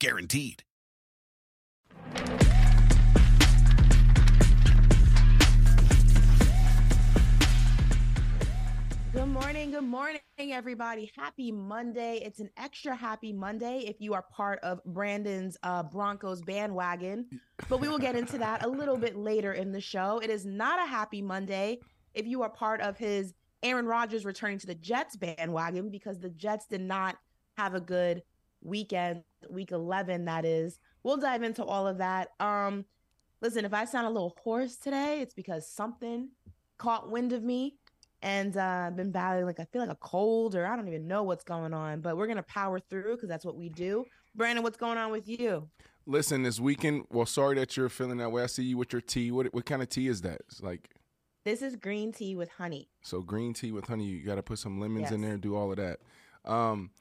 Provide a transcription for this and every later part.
Guaranteed. Good morning, everybody. Happy Monday. It's an extra happy Monday if you are part of Brandon's Broncos bandwagon, but we will get into that a little bit later in the show. It is not a happy Monday if you are part of his Aaron Rodgers returning to the Jets bandwagon, because the Jets did not have a good weekend, week 11, that is. We'll dive into all of that. Listen, if I sound a little hoarse today, it's because something caught wind of me, and I've been battling, like, I feel like a cold, or I don't even know what's going on, but we're going to power through because that's what we do. Brandon, what's going on with you? Listen, this weekend, well, sorry that you're feeling that way. I see you with your tea. What kind of tea is that? It's like, this is green tea with honey. So green tea with honey, you got to put some lemons in there and do all of that. I'm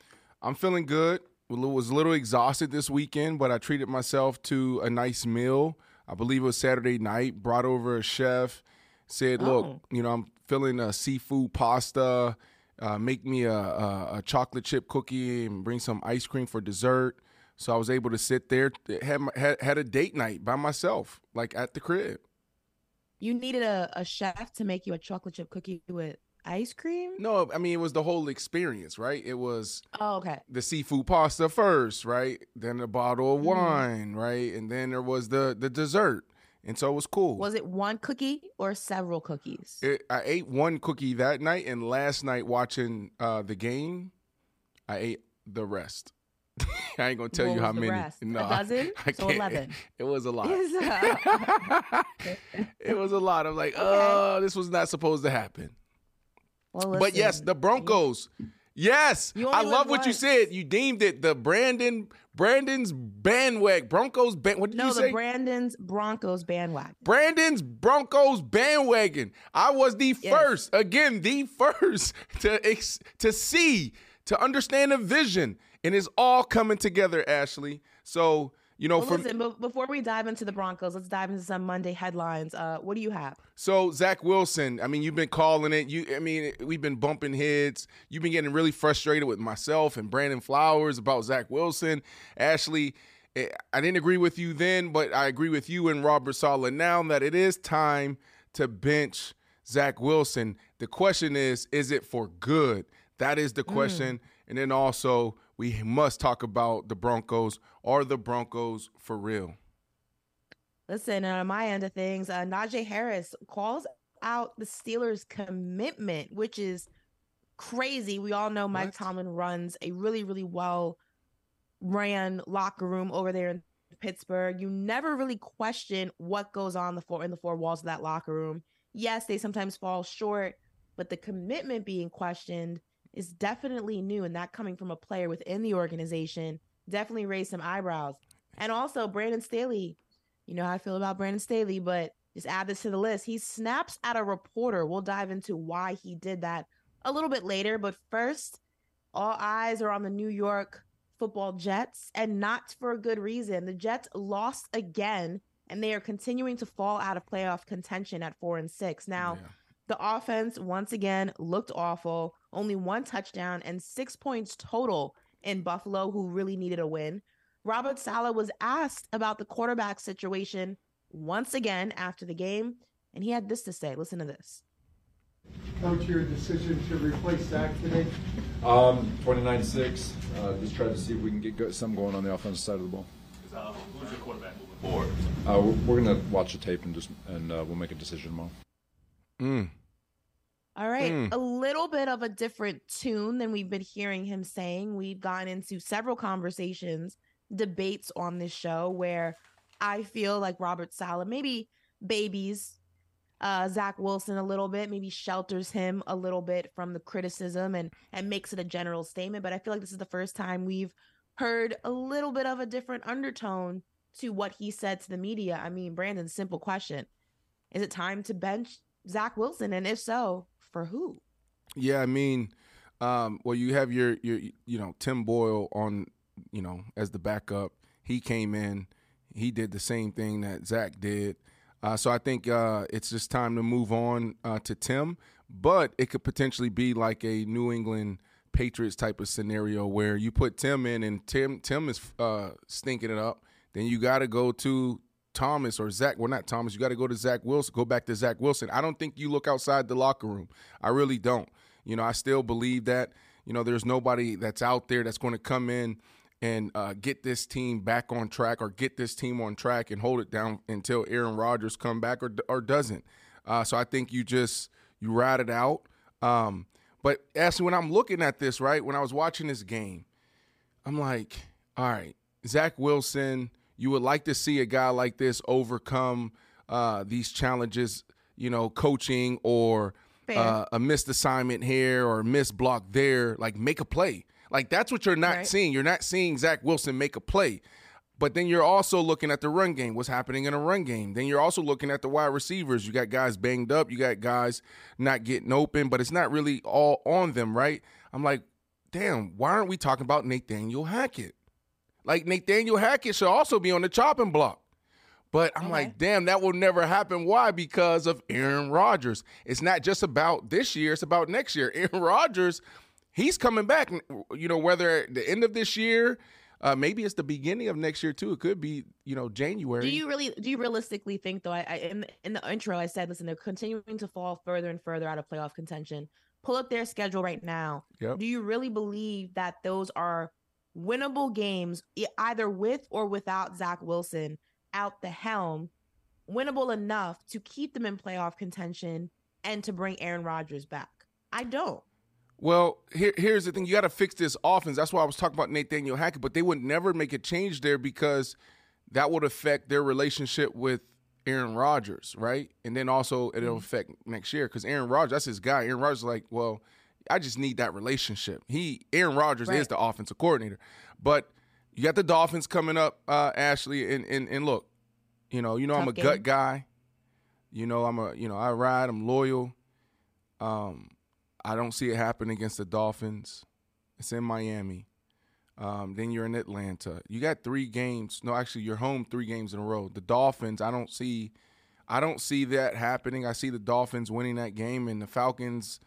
feeling good. Was a little exhausted this weekend, but I treated myself to a nice meal. I believe it was Saturday night. Brought over a chef. Said, look, you know, I'm feeling a seafood pasta. Make me a chocolate chip cookie and bring some ice cream for dessert. So I was able to sit there. Had a date night by myself, like at the crib. You needed a chef to make you a chocolate chip cookie with ice cream? No, I mean, it was the whole experience, right? It was the seafood pasta first, right? Then a bottle of wine, right? And then there was the dessert. And so it was cool. Was it one cookie or several cookies? I ate one cookie that night, and last night watching the game, I ate the rest. I ain't gonna tell you how many. Rest? No, a dozen? I so 11. It was a lot. It was a lot. I'm like, oh, this was not supposed to happen. Well, listen, but yes, the Broncos. Yes, I love what you said. You deemed it the Brandon's bandwagon. Broncos bandwagon. What did you say? No, the Brandon's Broncos bandwagon. Brandon's Broncos bandwagon. I was the first to see, to understand the vision, and it's all coming together, Ashley. So, you know, before we dive into the Broncos, let's dive into some Monday headlines. What do you have? So, Zach Wilson, I mean, you've been calling it. We've been bumping heads. You've been getting really frustrated with myself and Brandon Flowers about Zach Wilson. Ashley, I didn't agree with you then, but I agree with you and Robert Salah now that it is time to bench Zach Wilson. The question is it for good? That is the question. And then also, we must talk about the Broncos. Are the Broncos for real? Listen, on my end of things, Najee Harris calls out the Steelers' commitment, which is crazy. We all know Mike Tomlin runs a really, really well-ran locker room over there in Pittsburgh. You never really question what goes on in the four walls of that locker room. Yes, they sometimes fall short, but the commitment being questioned is definitely new, and that coming from a player within the organization definitely raised some eyebrows. And also Brandon Staley, you know how I feel about Brandon Staley, but just add this to the list. He snaps at a reporter. We'll dive into why he did that a little bit later, but first, all eyes are on the New York football Jets, and not for a good reason. The Jets lost again, and they are continuing to fall out of playoff contention at 4-6. Now, the offense, once again, looked awful. Only one touchdown and 6 points total in Buffalo, who really needed a win. Robert Salah was asked about the quarterback situation once again after the game, and he had this to say. Listen to this. Coach, your decision to replace Zach today? 29-6. Just try to see if we can get something going on the offensive side of the ball. Who's your quarterback moving forward? We're going to watch the tape and we'll make a decision tomorrow. All right. A little bit of a different tune than we've been hearing him saying. We've gotten into several conversations, debates on this show where I feel like Robert Salah maybe babies Zach Wilson a little bit, maybe shelters him a little bit from the criticism and makes it a general statement. But I feel like this is the first time we've heard a little bit of a different undertone to what he said to the media. I mean, Brandon, simple question. Is it time to bench Zach Wilson? And if so, for who? Yeah, I mean, well, you have your Tim Boyle on, as the backup. He came in. He did the same thing that Zach did. So I think it's just time to move on to Tim, but it could potentially be like a New England Patriots type of scenario where you put Tim in and Tim is stinking it up. Then you got to go to Thomas or Zach. Well, not Thomas. You got to go to Zach Wilson. Go back to Zach Wilson. I don't think you look outside the locker room. I really don't. I still believe that, there's nobody that's out there that's going to come in and get this team back on track or get this team on track and hold it down until Aaron Rodgers come back or doesn't. So I think you ride it out. But actually, when I'm looking at this, right, when I was watching this game, I'm like, all right, Zach Wilson, you would like to see a guy like this overcome these challenges, coaching or a missed assignment here or a missed block there, like make a play. Like, that's what you're not seeing. You're not seeing Zach Wilson make a play. But then you're also looking at the run game, what's happening in a run game. Then you're also looking at the wide receivers. You got guys banged up. You got guys not getting open. But it's not really all on them, right? I'm like, damn, why aren't we talking about Nathaniel Hackett? Like, Nathaniel Hackett should also be on the chopping block. But I'm like, damn, that will never happen. Why? Because of Aaron Rodgers. It's not just about this year. It's about next year. Aaron Rodgers – he's coming back, whether at the end of this year, maybe it's the beginning of next year too. It could be, January. Do you realistically think though? I in the intro I said, listen, they're continuing to fall further and further out of playoff contention. Pull up their schedule right now. Yep. Do you really believe that those are winnable games, either with or without Zach Wilson out the helm, winnable enough to keep them in playoff contention and to bring Aaron Rodgers back? I don't. Well, here's the thing. You got to fix this offense. That's why I was talking about Nathaniel Hackett, but they would never make a change there because that would affect their relationship with Aaron Rodgers, right? And then also it'll affect next year because Aaron Rodgers, that's his guy. Aaron Rodgers is like, well, I just need that relationship. Aaron Rodgers is the offensive coordinator. But you got the Dolphins coming up, Ashley, and look, I'm a gut guy. I ride, I'm loyal. I don't see it happen against the Dolphins. It's in Miami. Then you're in Atlanta. You got three games. No, actually, you're home three games in a row. The Dolphins, I don't see that happening. I see the Dolphins winning that game, and the Falcons.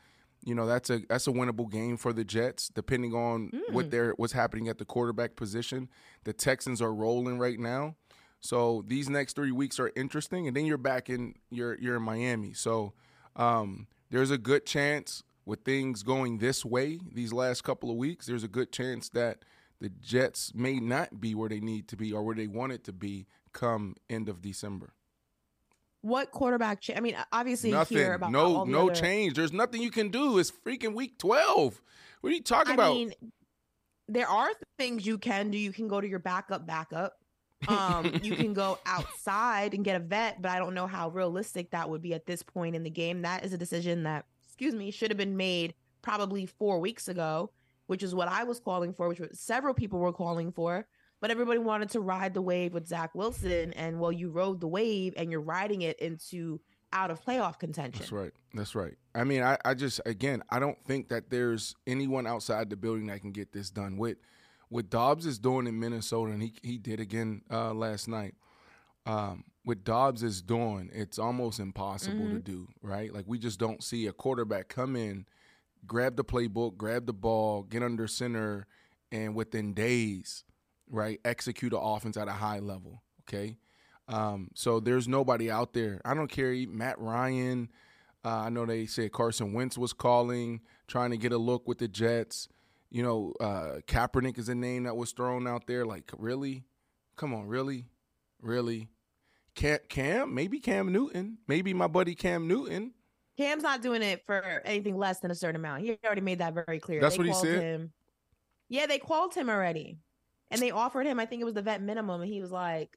That's a winnable game for the Jets, depending on what's happening at the quarterback position. The Texans are rolling right now, so these next 3 weeks are interesting. And then you're back in you're in Miami. So there's a good chance. With things going this way these last couple of weeks, there's a good chance that the Jets may not be where they need to be or where they want it to be come end of December. What quarterback change? I mean, obviously nothing. You hear about no change. There's nothing you can do. It's freaking week 12. What are you talking about? I mean, there are things you can do. You can go to your backup. You can go outside and get a vet, but I don't know how realistic that would be at this point in the game. That is a decision that, should have been made probably 4 weeks ago, which is what I was calling for, which was several people were calling for, but everybody wanted to ride the wave with Zach Wilson. And well, you rode the wave and you're riding it into out of playoff contention. That's right. I mean, I just, again, I don't think that there's anyone outside the building that can get this done with. what Dobbs is doing in Minnesota, and he did again last night, what Dobbs is doing, it's almost impossible to do, right? Like, we just don't see a quarterback come in, grab the playbook, grab the ball, get under center, and within days, right, execute an offense at a high level, okay? So there's nobody out there. I don't care, Matt Ryan, I know they said Carson Wentz was calling, trying to get a look with the Jets. You know, Kaepernick is a name that was thrown out there. Like, really? Come on, really? Really? Cam? Maybe Cam Newton. Maybe my buddy Cam Newton. Cam's not doing it for anything less than a certain amount. He already made that very clear. That's what he said? Him. Yeah, they called him already. And they offered him, I think it was the vet minimum. And he was like,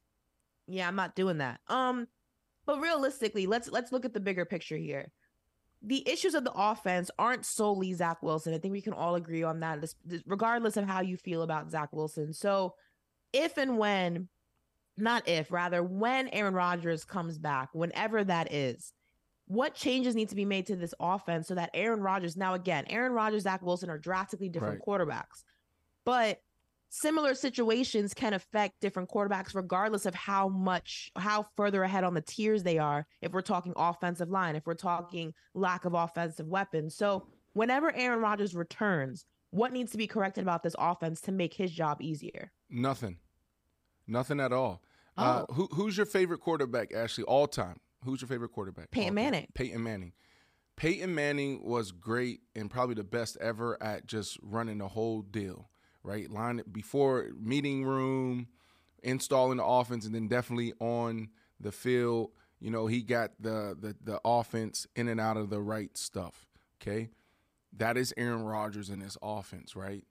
yeah, I'm not doing that. But realistically, let's look at the bigger picture here. The issues of the offense aren't solely Zach Wilson. I think we can all agree on that, regardless of how you feel about Zach Wilson. So when Aaron Rodgers comes back, whenever that is, what changes need to be made to this offense so that Aaron Rodgers, Zach Wilson are drastically different quarterbacks, but similar situations can affect different quarterbacks regardless of how further ahead on the tiers they are, if we're talking offensive line, if we're talking lack of offensive weapons. So whenever Aaron Rodgers returns, what needs to be corrected about this offense to make his job easier? Nothing. Nothing at all. Oh. Who's your favorite quarterback, Ashley, all time? Who's your favorite quarterback? Peyton Manning. Peyton Manning. Peyton Manning was great and probably the best ever at just running the whole deal. Right, line before meeting room, installing the offense, and then definitely on the field. You know, he got the offense in and out of the right stuff. Okay, that is Aaron Rodgers in this offense. Right,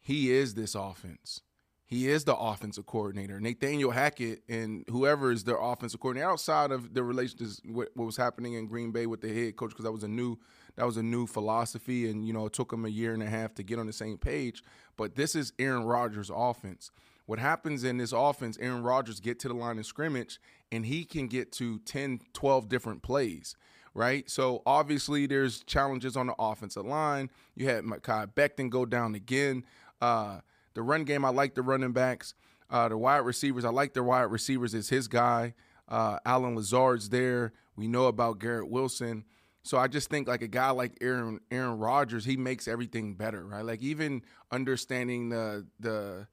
he is this offense. He is the offensive coordinator. Nathaniel Hackett and whoever is their offensive coordinator, outside of the relations, what was happening in Green Bay with the head coach, because that was a new philosophy, and, you know, it took him a year and a half to get on the same page. But this is Aaron Rodgers' offense. What happens in this offense, Aaron Rodgers get to the line of scrimmage, and he can get to 10, 12 different plays, right? So, obviously, there's challenges on the offensive line. You had Micah Becton go down again. The run game, I like the running backs. The wide receivers, I like their wide receivers. It's his guy. Alan Lazard's there. We know about Garrett Wilson. So I just think, like, a guy like Aaron Rodgers, he makes everything better, right? Like, even understanding the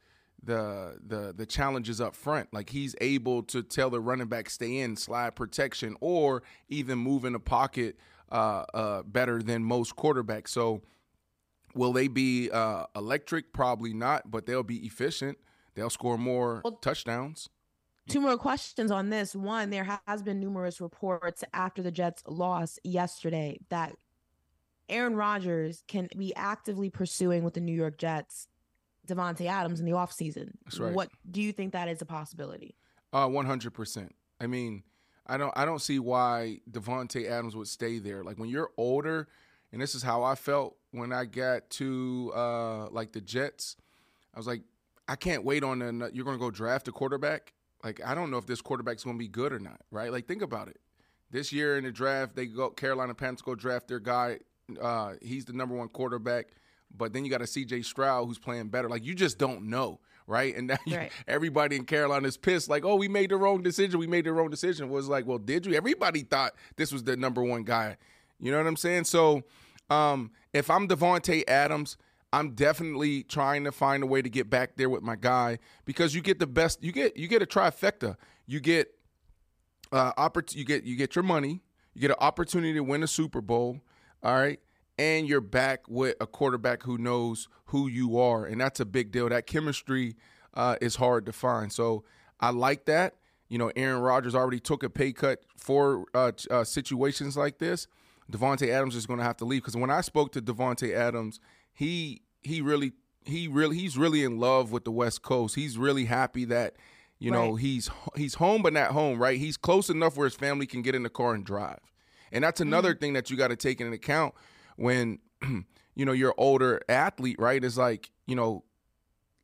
challenges up front, like, he's able to tell the running back stay in, slide protection, or even move in the pocket better than most quarterbacks. So will they be electric? Probably not, but they'll be efficient. They'll score more touchdowns. Two more questions on this. One, there has been numerous reports after the Jets loss yesterday that Aaron Rodgers can be actively pursuing with the New York Jets Davante Adams in the offseason. That's right. What do you think that is a possibility? 100%. I mean, I don't see why Davante Adams would stay there. Like, when you're older, and this is how I felt when I got to like the Jets, I was like, I can't wait on you're going to go draft a quarterback. Like, I don't know if this quarterback's going to be good or not, right? Like, think about it. This year in the draft, Carolina Panthers go draft their guy. He's the number one quarterback. But then you got a CJ Stroud who's playing better. Like, you just don't know, right? And now everybody in Carolina is pissed. Like, oh, we made the wrong decision. We made the wrong decision. It was like, well, did you? Everybody thought this was the number one guy. You know what I'm saying? So if I'm Davante Adams, I'm definitely trying to find a way to get back there with my guy, because you get the best. You get a trifecta. You get you get your money. You get an opportunity to win a Super Bowl. All right, and you're back with a quarterback who knows who you are, and that's a big deal. That chemistry is hard to find. So I like that. You know, Aaron Rodgers already took a pay cut for situations like this. Davante Adams is going to have to leave, because when I spoke to Davante Adams, he's really in love with the West Coast. He's really happy that, you know, he's home but not home, right? He's close enough where his family can get in the car and drive. And that's another thing that you got to take into account when, you know, you're older athlete, right? It's like, you know,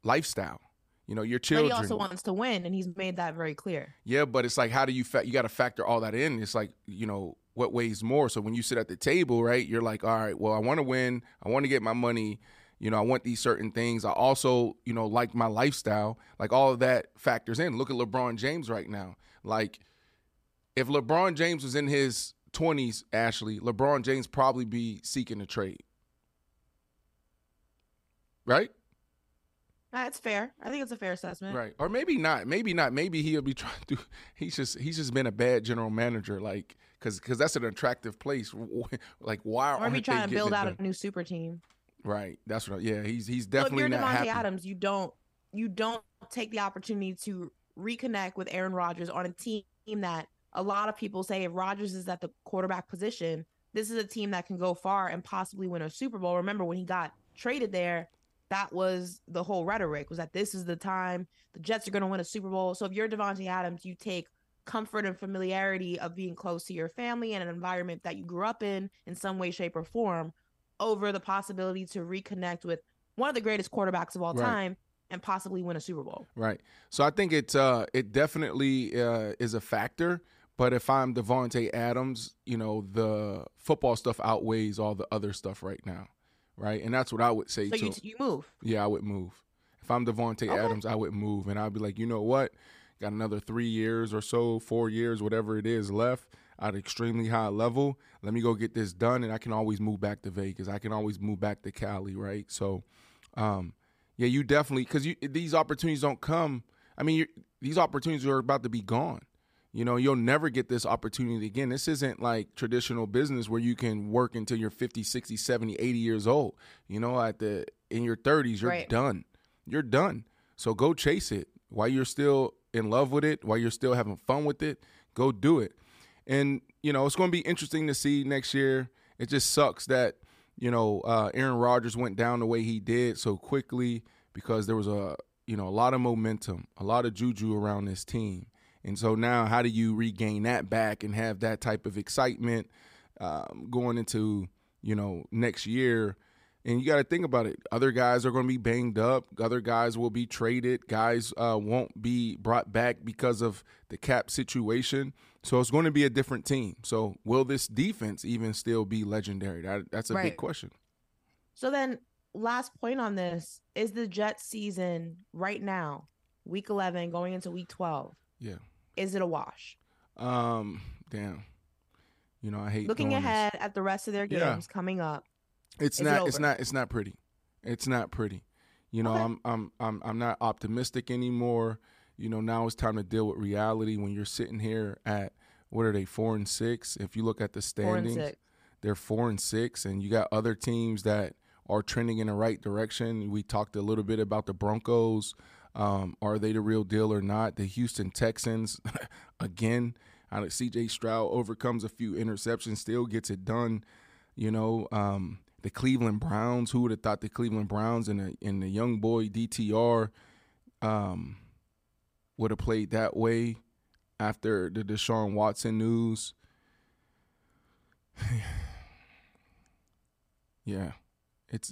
lifestyle. You know, your children. But he also wants to win, and he's made that very clear. Yeah, but it's like, how do you you got to factor all that in? It's like, you know, what weighs more? So when you sit at the table, right, you're like, all right, well, I want to win. I want to get my money. You know, I want these certain things. I also, you know, like my lifestyle. Like, all of that factors in. Look at LeBron James right now. Like, if LeBron James was in his 20s, Ashley, LeBron James probably be seeking a trade. Right? That's fair. I think it's a fair assessment. Right. Or maybe not. Maybe not. Maybe he'll be trying to – he's just been a bad general manager, like, because that's an attractive place. Like, why aren't they getting it done? Or be trying to build out a new super team. Right. That's right. Yeah, he's definitely not happy. If you're Davante Adams, you don't take the opportunity to reconnect with Aaron Rodgers on a team that a lot of people say, if Rodgers is at the quarterback position, this is a team that can go far and possibly win a Super Bowl. Remember when he got traded there, that was the whole rhetoric, was that this is the time the Jets are going to win a Super Bowl. So if you're Davante Adams, you take comfort and familiarity of being close to your family and an environment that you grew up in some way, shape, or form, over the possibility to reconnect with one of the greatest quarterbacks of all time and possibly win a Super Bowl. Right. So I think it definitely is a factor. But if I'm Davante Adams, you know, the football stuff outweighs all the other stuff right now. Right. And that's what I would say. So you move. Yeah, I would move. If I'm Davante Adams, I would move. And I'd be like, you know what? Got another 3 years or so, 4 years, whatever it is left at an extremely high level. Let me go get this done. And I can always move back to Vegas. I can always move back to Cali. Right. So, yeah, you definitely, because these opportunities don't come. I mean, these opportunities are about to be gone. You know, you'll never get this opportunity again. This isn't like traditional business where you can work until you're 50, 60, 70, 80 years old. You know, in your 30s, you're done. You're done. So go chase it while you're still in love with it, while you're still having fun with it. Go do it. And, you know, it's going to be interesting to see next year. It just sucks that, you know, Aaron Rodgers went down the way he did so quickly, because there was a lot of momentum, a lot of juju around this team. And so now, how do you regain that back and have that type of excitement going into, you know, next year? And you got to think about it. Other guys are going to be banged up. Other guys will be traded. Guys won't be brought back because of the cap situation. So it's going to be a different team. So will this defense even still be legendary? That's a big question. So then, last point on this, is the Jets season right now, week 11, going into week 12. Yeah. Is it a wash? Damn. You know, I hate looking ahead at the rest of their games coming up. It's not pretty. It's not pretty. You know, I'm not optimistic anymore. You know, now it's time to deal with reality. When you're sitting here at, what are they, 4-6? If you look at the standings, 4-6. They're 4-6, and you got other teams that are trending in the right direction. We talked a little bit about the Broncos. Are they the real deal or not? The Houston Texans, again, CJ Stroud overcomes a few interceptions, still gets it done. You know, the Cleveland Browns, who would have thought the Cleveland Browns and the young boy DTR would have played that way after the Deshaun Watson news? Yeah, it's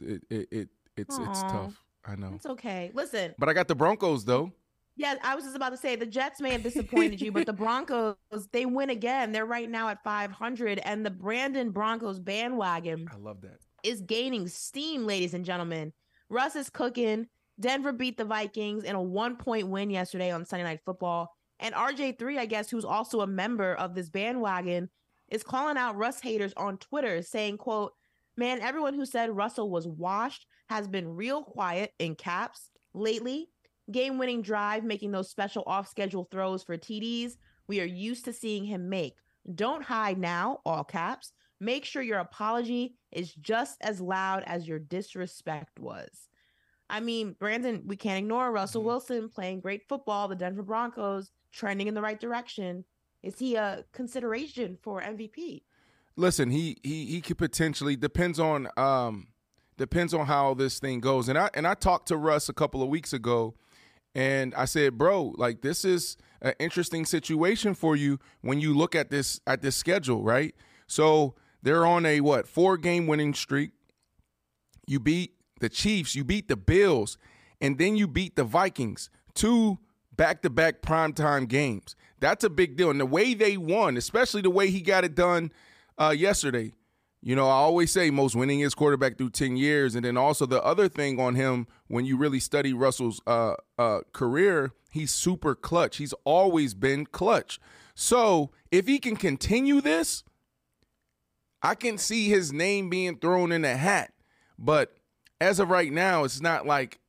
tough. I know. It's okay. Listen. But I got the Broncos, though. Yeah, I was just about to say, the Jets may have disappointed you, but the Broncos, they win again. They're right now at 500, and the Brandon Broncos bandwagon, I love that, is gaining steam, ladies and gentlemen. Russ is cooking. Denver beat the Vikings in a one-point win yesterday on Sunday Night Football. And RJ3, I guess, who's also a member of this bandwagon, is calling out Russ haters on Twitter, saying, quote, "Man, everyone who said Russell was washed has been real quiet," in caps, "lately. Game-winning drive, making those special off-schedule throws for TDs we are used to seeing him make. Don't hide now," all caps. "Make sure your apology is just as loud as your disrespect was." I mean, Brandon, we can't ignore Russell Wilson playing great football, the Denver Broncos trending in the right direction. Is he a consideration for MVP? Listen, he could potentially, depends on how this thing goes. And I talked to Russ a couple of weeks ago, and I said, "Bro, like, this is an interesting situation for you when you look at this schedule, right? So they're on a 4-game winning streak. You beat the Chiefs, you beat the Bills, and then you beat the Vikings. 2 back-to-back primetime games. That's a big deal. And the way they won, especially the way he got it done yesterday, You know, I always say most winningest quarterback through 10 years. And then also the other thing on him, when you really study Russell's career, he's super clutch. He's always been clutch. So if he can continue this, I can see his name being thrown in a hat. But as of right now, it's not like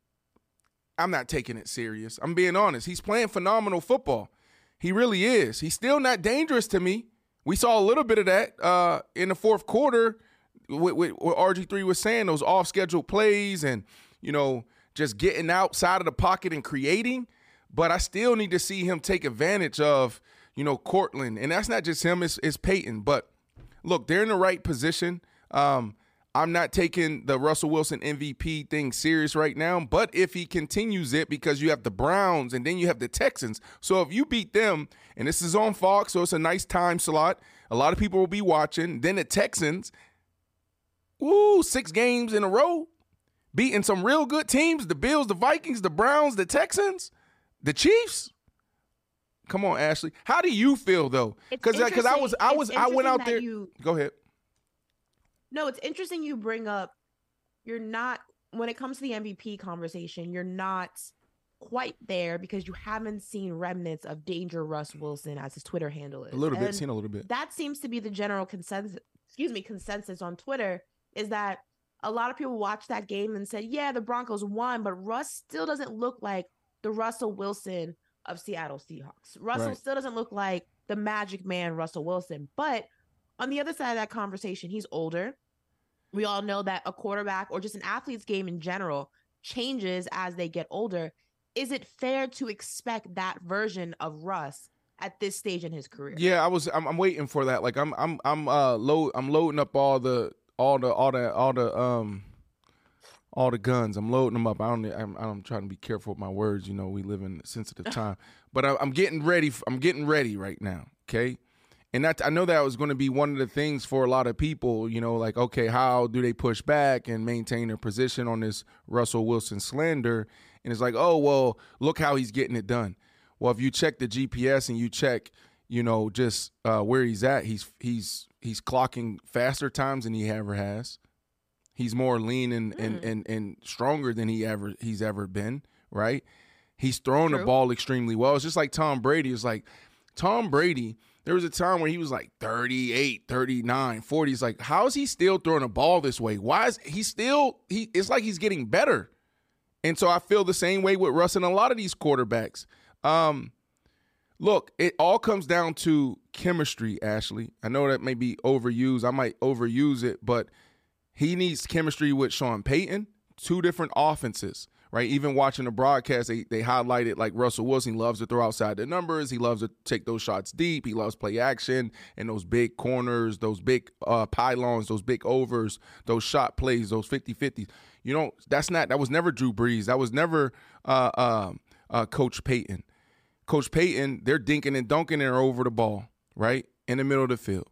I'm not taking it serious. I'm being honest. He's playing phenomenal football. He really is. He's still not dangerous to me. We saw a little bit of that in the fourth quarter with what RG3 was saying, those off-schedule plays and, you know, just getting outside of the pocket and creating. But I still need to see him take advantage of, you know, Cortland. And that's not just him, it's Peyton. But, look, they're in the right position. I'm not taking the Russell Wilson MVP thing serious right now. But if he continues it, because you have the Browns and then you have the Texans. So if you beat them, and this is on Fox, so it's a nice time slot. A lot of people will be watching. Then the Texans, 6 games in a row, beating some real good teams, the Bills, the Vikings, the Browns, the Texans, the Chiefs. Come on, Ashley. How do you feel, though? Because I went out there. Go ahead. No, it's interesting you bring up, you're not, when it comes to the MVP conversation, you're not quite there because you haven't seen remnants of Danger Russ Wilson, as his Twitter handle is. A little bit. That seems to be the general consensus on Twitter, is that a lot of people watched that game and said, yeah, the Broncos won, but Russ still doesn't look like the Russell Wilson of Seattle Seahawks. Russell still doesn't look like the magic man Russell Wilson, but on the other side of that conversation, he's older. We all know that a quarterback or just an athlete's game in general changes as they get older. Is it fair to expect that version of Russ at this stage in his career? Yeah, I'm waiting for that. Like I'm loading up all the guns. I'm loading them up. I'm trying to be careful with my words. You know, we live in a sensitive time, but I'm getting ready. I'm getting ready right now. Okay. And that, I know that was going to be one of the things for a lot of people, you know, like, okay, how do they push back and maintain their position on this Russell Wilson slander? And it's like, oh, well, look how he's getting it done. Well, if you check the GPS and you check, you know, just where he's at, he's clocking faster times than he ever has. He's more lean and stronger than he's ever been, right? He's thrown the ball extremely well. It's just like Tom Brady. It's like Tom Brady, there was a time where he was like 38, 39, 40. It's like, how is he still throwing a ball this way? Why is he still – it's like he's getting better. And so I feel the same way with Russ and a lot of these quarterbacks. Look, it all comes down to chemistry, Ashley. I know that may be overused. I might overuse it, but he needs chemistry with Sean Payton, 2 different offenses. Right, even watching the broadcast, they highlighted like Russell Wilson loves to throw outside the numbers. He loves to take those shots deep. He loves play action and those big corners, those big pylons, those big overs, those shot plays, those 50-50s. You know, that was never Drew Brees. That was never Coach Payton. Coach Payton, they're dinking and dunking there over the ball, right, in the middle of the field.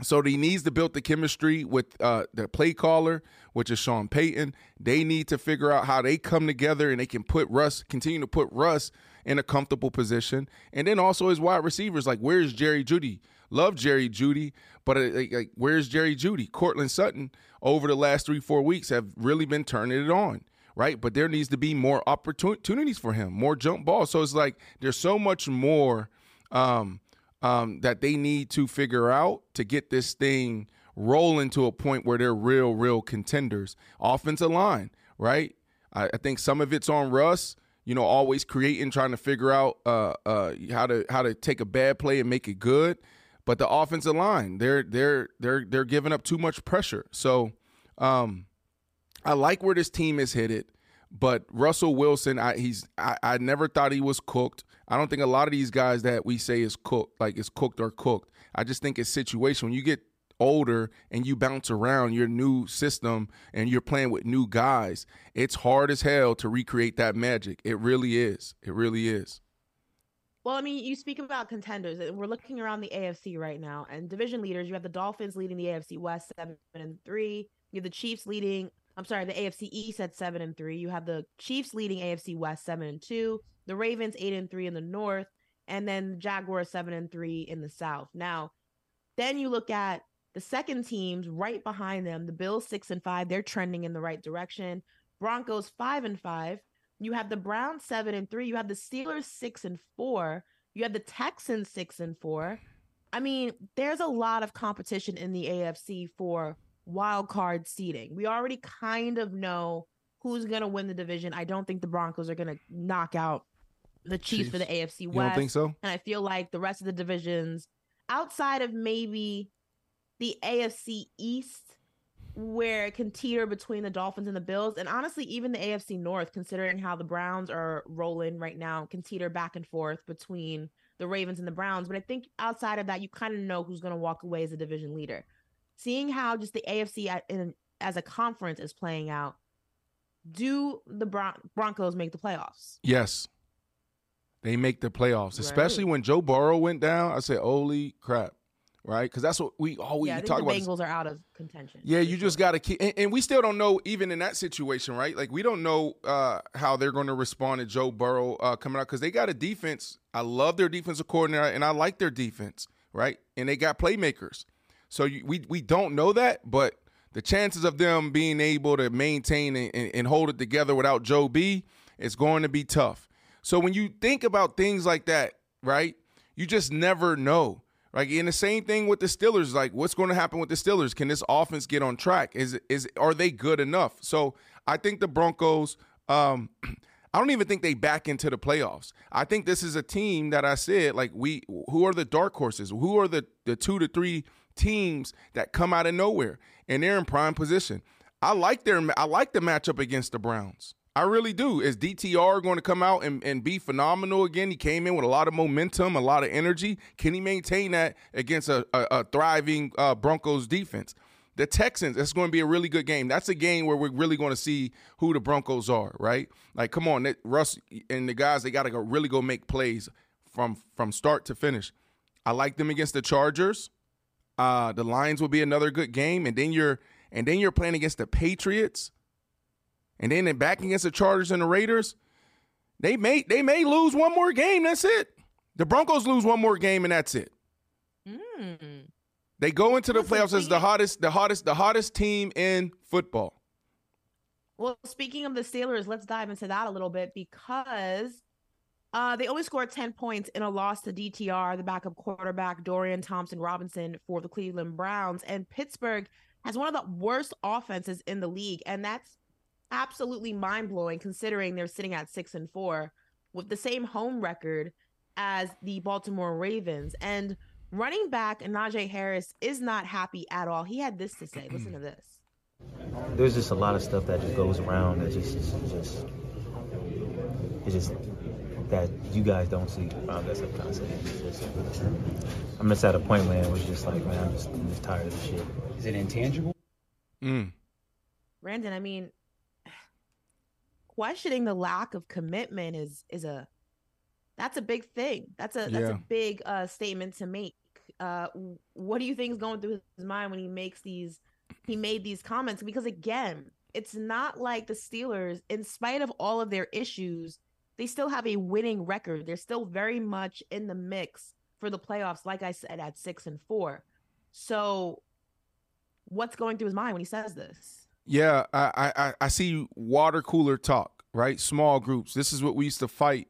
So he needs to build the chemistry with the play caller, which is Sean Payton. They need to figure out how they come together and they can continue to put Russ in a comfortable position. And then also his wide receivers, like where's Jerry Jeudy? Love Jerry Jeudy, but like where's Jerry Jeudy? Cortland Sutton over the last 3-4 weeks have really been turning it on, right? But there needs to be more opportunities for him, more jump balls. So it's like there's so much more that they need to figure out to get this thing rolling to a point where they're real, real contenders. Offensive line, right? I think some of it's on Russ, you know, always creating, trying to figure out how to take a bad play and make it good. But the offensive line, they're giving up too much pressure. So I like where this team is headed, but Russell Wilson, I never thought he was cooked. I don't think a lot of these guys that we say is cooked, like it's cooked or cooked. I just think it's situational. When you get older and you bounce around your new system and you're playing with new guys, it's hard as hell to recreate that magic. It really is. It really is. Well, I mean, you speak about contenders. We're looking around the AFC right now, and division leaders, you have the Dolphins leading the AFC West 7-3. You have the Chiefs leading – I'm sorry, the AFC East at 7-3. You have the Chiefs leading AFC West 7-2. The Ravens 8-3 in the North, and then the Jaguars 7-3 in the South. Now, then you look at The second teams right behind them, the Bills 6-5, they're trending in the right direction. Broncos 5-5. You have the Browns 7-3. You have the Steelers 6-4. You have the Texans 6-4. I mean, there's a lot of competition in the AFC for wild card seeding. We already kind of know who's going to win the division. I don't think the Broncos are going to knock out the Chiefs for the AFC West. You don't think so? And I feel like the rest of the divisions, outside of maybe the AFC East, where it can teeter between the Dolphins and the Bills, and honestly, even the AFC North, considering how the Browns are rolling right now, can teeter back and forth between the Ravens and the Browns. But I think outside of that, you kind of know who's going to walk away as a division leader. Seeing how just the AFC as a conference is playing out, do the Broncos make the playoffs? Yes. They make the playoffs, especially when Joe Burrow went down. I said, holy crap. Right, because that's what we always talk about. The Bengals are out of contention. Yeah, you just got to keep, and we still don't know even in that situation, right? Like we don't know how they're going to respond to Joe Burrow coming out, because they got a defense. I love their defensive coordinator, and I like their defense, right? And they got playmakers, so we don't know that, but the chances of them being able to maintain and hold it together without Joe B is going to be tough. So when you think about things like that, right? You just never know. Like, in the same thing with the Steelers, like, what's going to happen with the Steelers? Can this offense get on track? Are they good enough? So I think the Broncos, I don't even think they back into the playoffs. I think this is a team that I said, like, who are the dark horses? Who are the 2 to 3 teams that come out of nowhere? And they're in prime position. I like the matchup against the Browns. I really do. Is DTR going to come out and be phenomenal again? He came in with a lot of momentum, a lot of energy. Can he maintain that against a thriving Broncos defense? The Texans, it's going to be a really good game. That's a game where we're really going to see who the Broncos are, right? Like, come on, Russ and the guys, they got to really make plays from start to finish. I like them against the Chargers. The Lions will be another good game. And then you're playing against the Patriots. And then back against the Chargers and the Raiders, they may lose one more game. That's it. The Broncos lose one more game, and that's it. Mm. They go into the playoffs as the hottest team in football. Well, speaking of the Steelers, let's dive into that a little bit, because they only scored 10 points in a loss to DTR, the backup quarterback, Dorian Thompson-Robinson for the Cleveland Browns. And Pittsburgh has one of the worst offenses in the league, and that's absolutely mind-blowing considering they're sitting at 6-4 with the same home record as the Baltimore Ravens. And running back Najee Harris is not happy at all. He had this to say. Listen to this. There's just a lot of stuff that just goes around that just that you guys don't see. That's a concept. I'm just at a point where it was just like, man, I'm just tired of this shit. Is it intangible? Brandon, I mean, questioning the lack of commitment is a big thing. That's a big statement to make. What do you think is going through his mind when he made these comments? Because again, it's not like the Steelers, in spite of all of their issues, they still have a winning record. They're still very much in the mix for the playoffs. Like I said, at 6-4. So, what's going through his mind when he says this? Yeah, I see water cooler talk, right? Small groups. This is what we used to fight.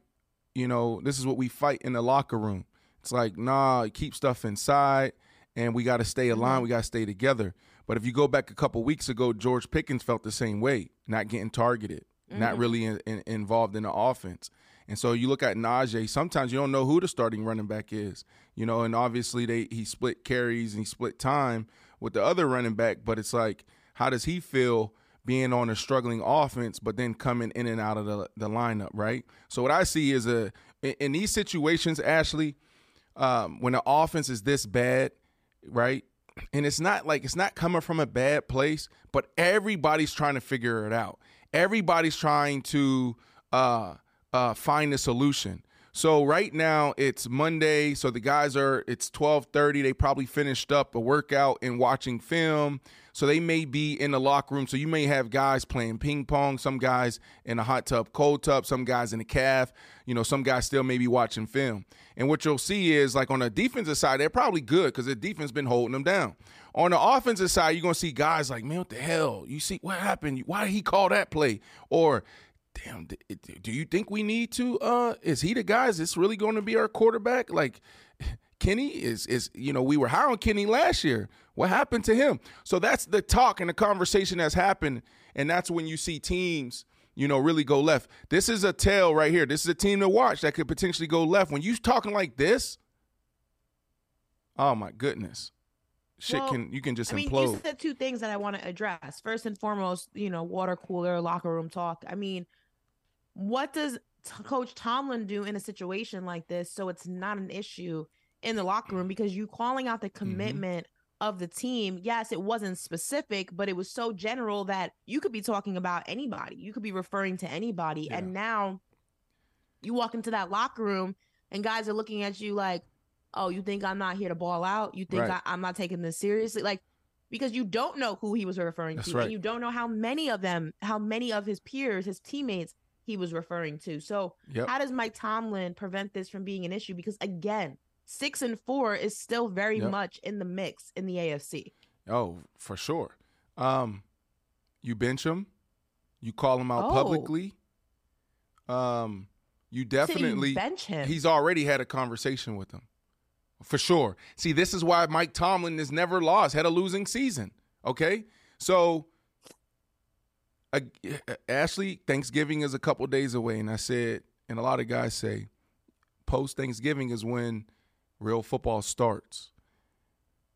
You know, this is what we fight in the locker room. It's like, nah, keep stuff inside, and we got to stay aligned. We got to stay together. But if you go back a couple weeks ago, George Pickens felt the same way, not getting targeted, not really involved in the offense. And so you look at Najee, sometimes you don't know who the starting running back is, you know, and obviously he split carries and he split time with the other running back, but it's like, how does he feel being on a struggling offense, but then coming in and out of the lineup, right? So what I see is in these situations, Ashley, when the offense is this bad, right, and it's not coming from a bad place, but everybody's trying to figure it out. Everybody's trying to find a solution. So right now it's Monday. So the guys are, it's 12:30. They probably finished up a workout and watching film. So they may be in the locker room. So you may have guys playing ping pong. Some guys in a hot tub, cold tub. Some guys in the calf. You know, some guys still may be watching film. And what you'll see is, like, on the defensive side, they're probably good because the defense been holding them down. On the offensive side, you're going to see guys like, man, what the hell? You see what happened? Why did he call that play? Or, damn, do you think we need to? Is he the guy? Is this really going to be our quarterback? Like, Kenny is, you know, we were high on Kenny last year. What happened to him? So that's the talk and the conversation that's happened. And that's when you see teams, you know, really go left. This is a tale right here. This is a team to watch that could potentially go left. When you're talking like this, oh my goodness. Shit, you can just implode. I mean, you said two things that I want to address. First and foremost, you know, water cooler, locker room talk. I mean, what does Coach Tomlin do in a situation like this so it's not an issue in the locker room? Because you calling out the commitment of the team, yes, it wasn't specific, but it was so general that you could be talking about anybody. You could be referring to anybody. Yeah. And now you walk into that locker room and guys are looking at you like, oh, you think I'm not here to ball out? You think I'm not taking this seriously? Like, because you don't know who he was referring to. Right. And you don't know how many of them, how many of his peers, his teammates he was referring to. So how does Mike Tomlin prevent this from being an issue? Because again, 6-4 is still very much in the mix in the AFC. Oh, for sure. You bench him. You call him out publicly. You definitely bench him. He's already had a conversation with him. For sure. See, this is why Mike Tomlin has never lost, had a losing season. Okay? So, Ashley, Thanksgiving is a couple days away, and I said, and a lot of guys say, post-Thanksgiving is when real football starts.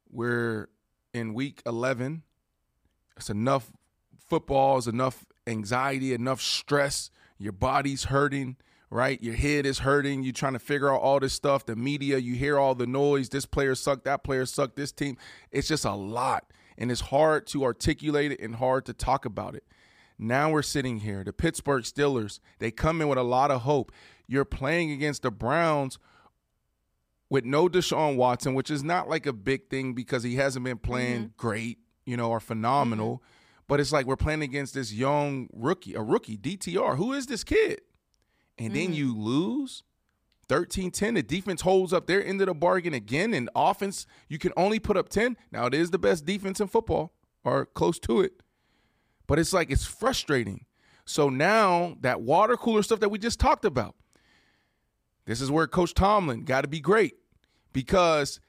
We're in week 11. It's enough football, it's enough anxiety, enough stress. Your body's hurting. Right? Your head is hurting. You're trying to figure out all this stuff. The media, you hear all the noise. This player sucked. That player sucked. This team. It's just a lot. And it's hard to articulate it and hard to talk about it. Now we're sitting here. The Pittsburgh Steelers, they come in with a lot of hope. You're playing against the Browns with no Deshaun Watson, which is not like a big thing because he hasn't been playing great, you know, or phenomenal. But it's like we're playing against this young rookie, a rookie, DTR. Who is this kid? And then you lose 13-10. The defense holds up their end of the bargain again. And offense, you can only put up 10. Now, it is the best defense in football or close to it. But it's like it's frustrating. So now that water cooler stuff that we just talked about, this is where Coach Tomlin got to be great because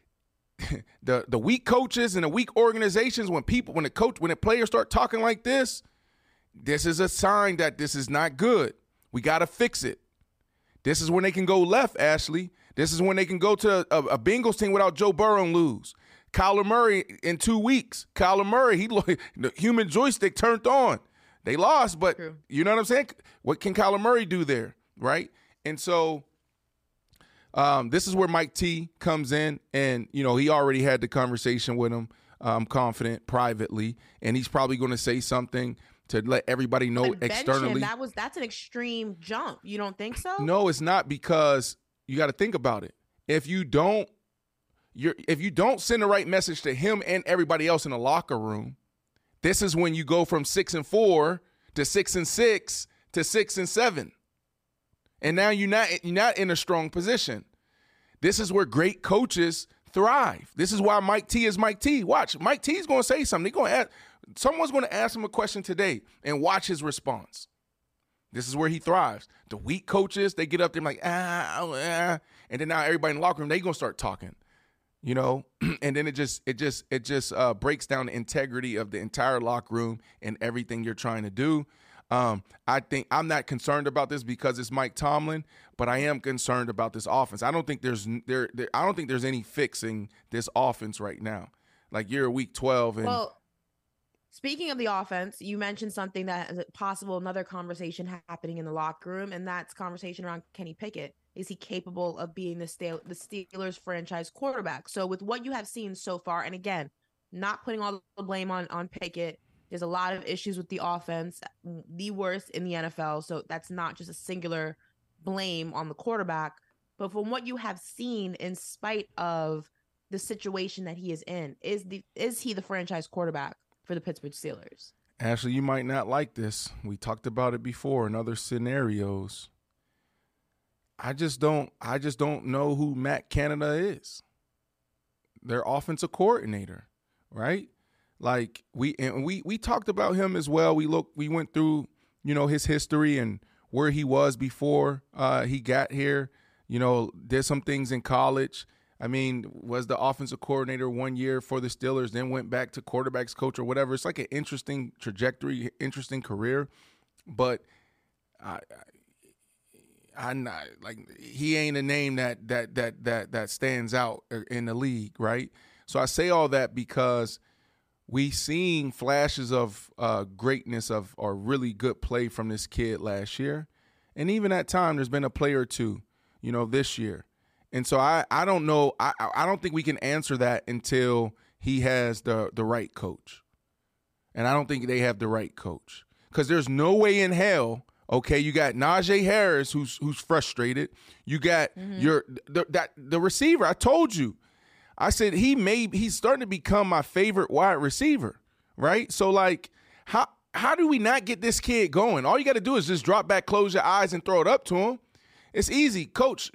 the weak coaches and the weak organizations, when the players start talking like this, this is a sign that this is not good. We got to fix it. This is when they can go left, Ashley. This is when they can go to a Bengals team without Joe Burrow and lose. Kyler Murray in 2 weeks. Kyler Murray, the human joystick turned on. They lost, but you know what I'm saying? What can Kyler Murray do there, right? And so this is where Mike T comes in, and, you know, he already had the conversation with him, I'm confident, privately, and he's probably going to say something to let everybody know externally. That's an extreme jump. You don't think so? No, it's not, because you got to think about it. If you don't send the right message to him and everybody else in the locker room, this is when you go from 6-4 to 6-6 to 6-7, and now you're not in a strong position. This is where great coaches thrive. This is why Mike T is Mike T. Watch, Mike T is going to say something. Someone's going to ask him a question today, and watch his response. This is where he thrives. The weak coaches, they get up there and like, and then now everybody in the locker room, they're going to start talking, you know? And then it just breaks down the integrity of the entire locker room and everything you're trying to do. I think I'm not concerned about this because it's Mike Tomlin, but I am concerned about this offense. I don't think there's any fixing this offense right now. Like, you're week 12 and speaking of the offense, you mentioned something that is possible, another conversation happening in the locker room, and that's conversation around Kenny Pickett. Is he capable of being the Steelers franchise quarterback? So with what you have seen so far, and again, not putting all the blame on Pickett, there's a lot of issues with the offense, the worst in the NFL, so that's not just a singular blame on the quarterback. But from what you have seen, in spite of the situation that he is in, is he the franchise quarterback for the Pittsburgh Steelers? Ashley, you might not like this. We talked about it before in other scenarios. I just don't know who Matt Canada is. Their offensive coordinator, right? Like we talked about him as well. We went through, you know, his history and where he was before he got here. You know, did some things in college. I mean, was the offensive coordinator 1 year for the Steelers, then went back to quarterbacks coach or whatever. It's like an interesting trajectory, interesting career. But I'm not, like, he ain't a name that stands out in the league, right? So I say all that because we seen flashes of greatness of or really good play from this kid last year. And even at time, there's been a play or two, you know, this year. And so I don't know. I don't think we can answer that until he has the right coach. And I don't think they have the right coach, because there's no way in hell. Okay, you got Najee Harris, who's frustrated. You got the receiver. I told you. I said he's starting to become my favorite wide receiver, right? So, like, how do we not get this kid going? All you got to do is just drop back, close your eyes, and throw it up to him. It's easy. Coach,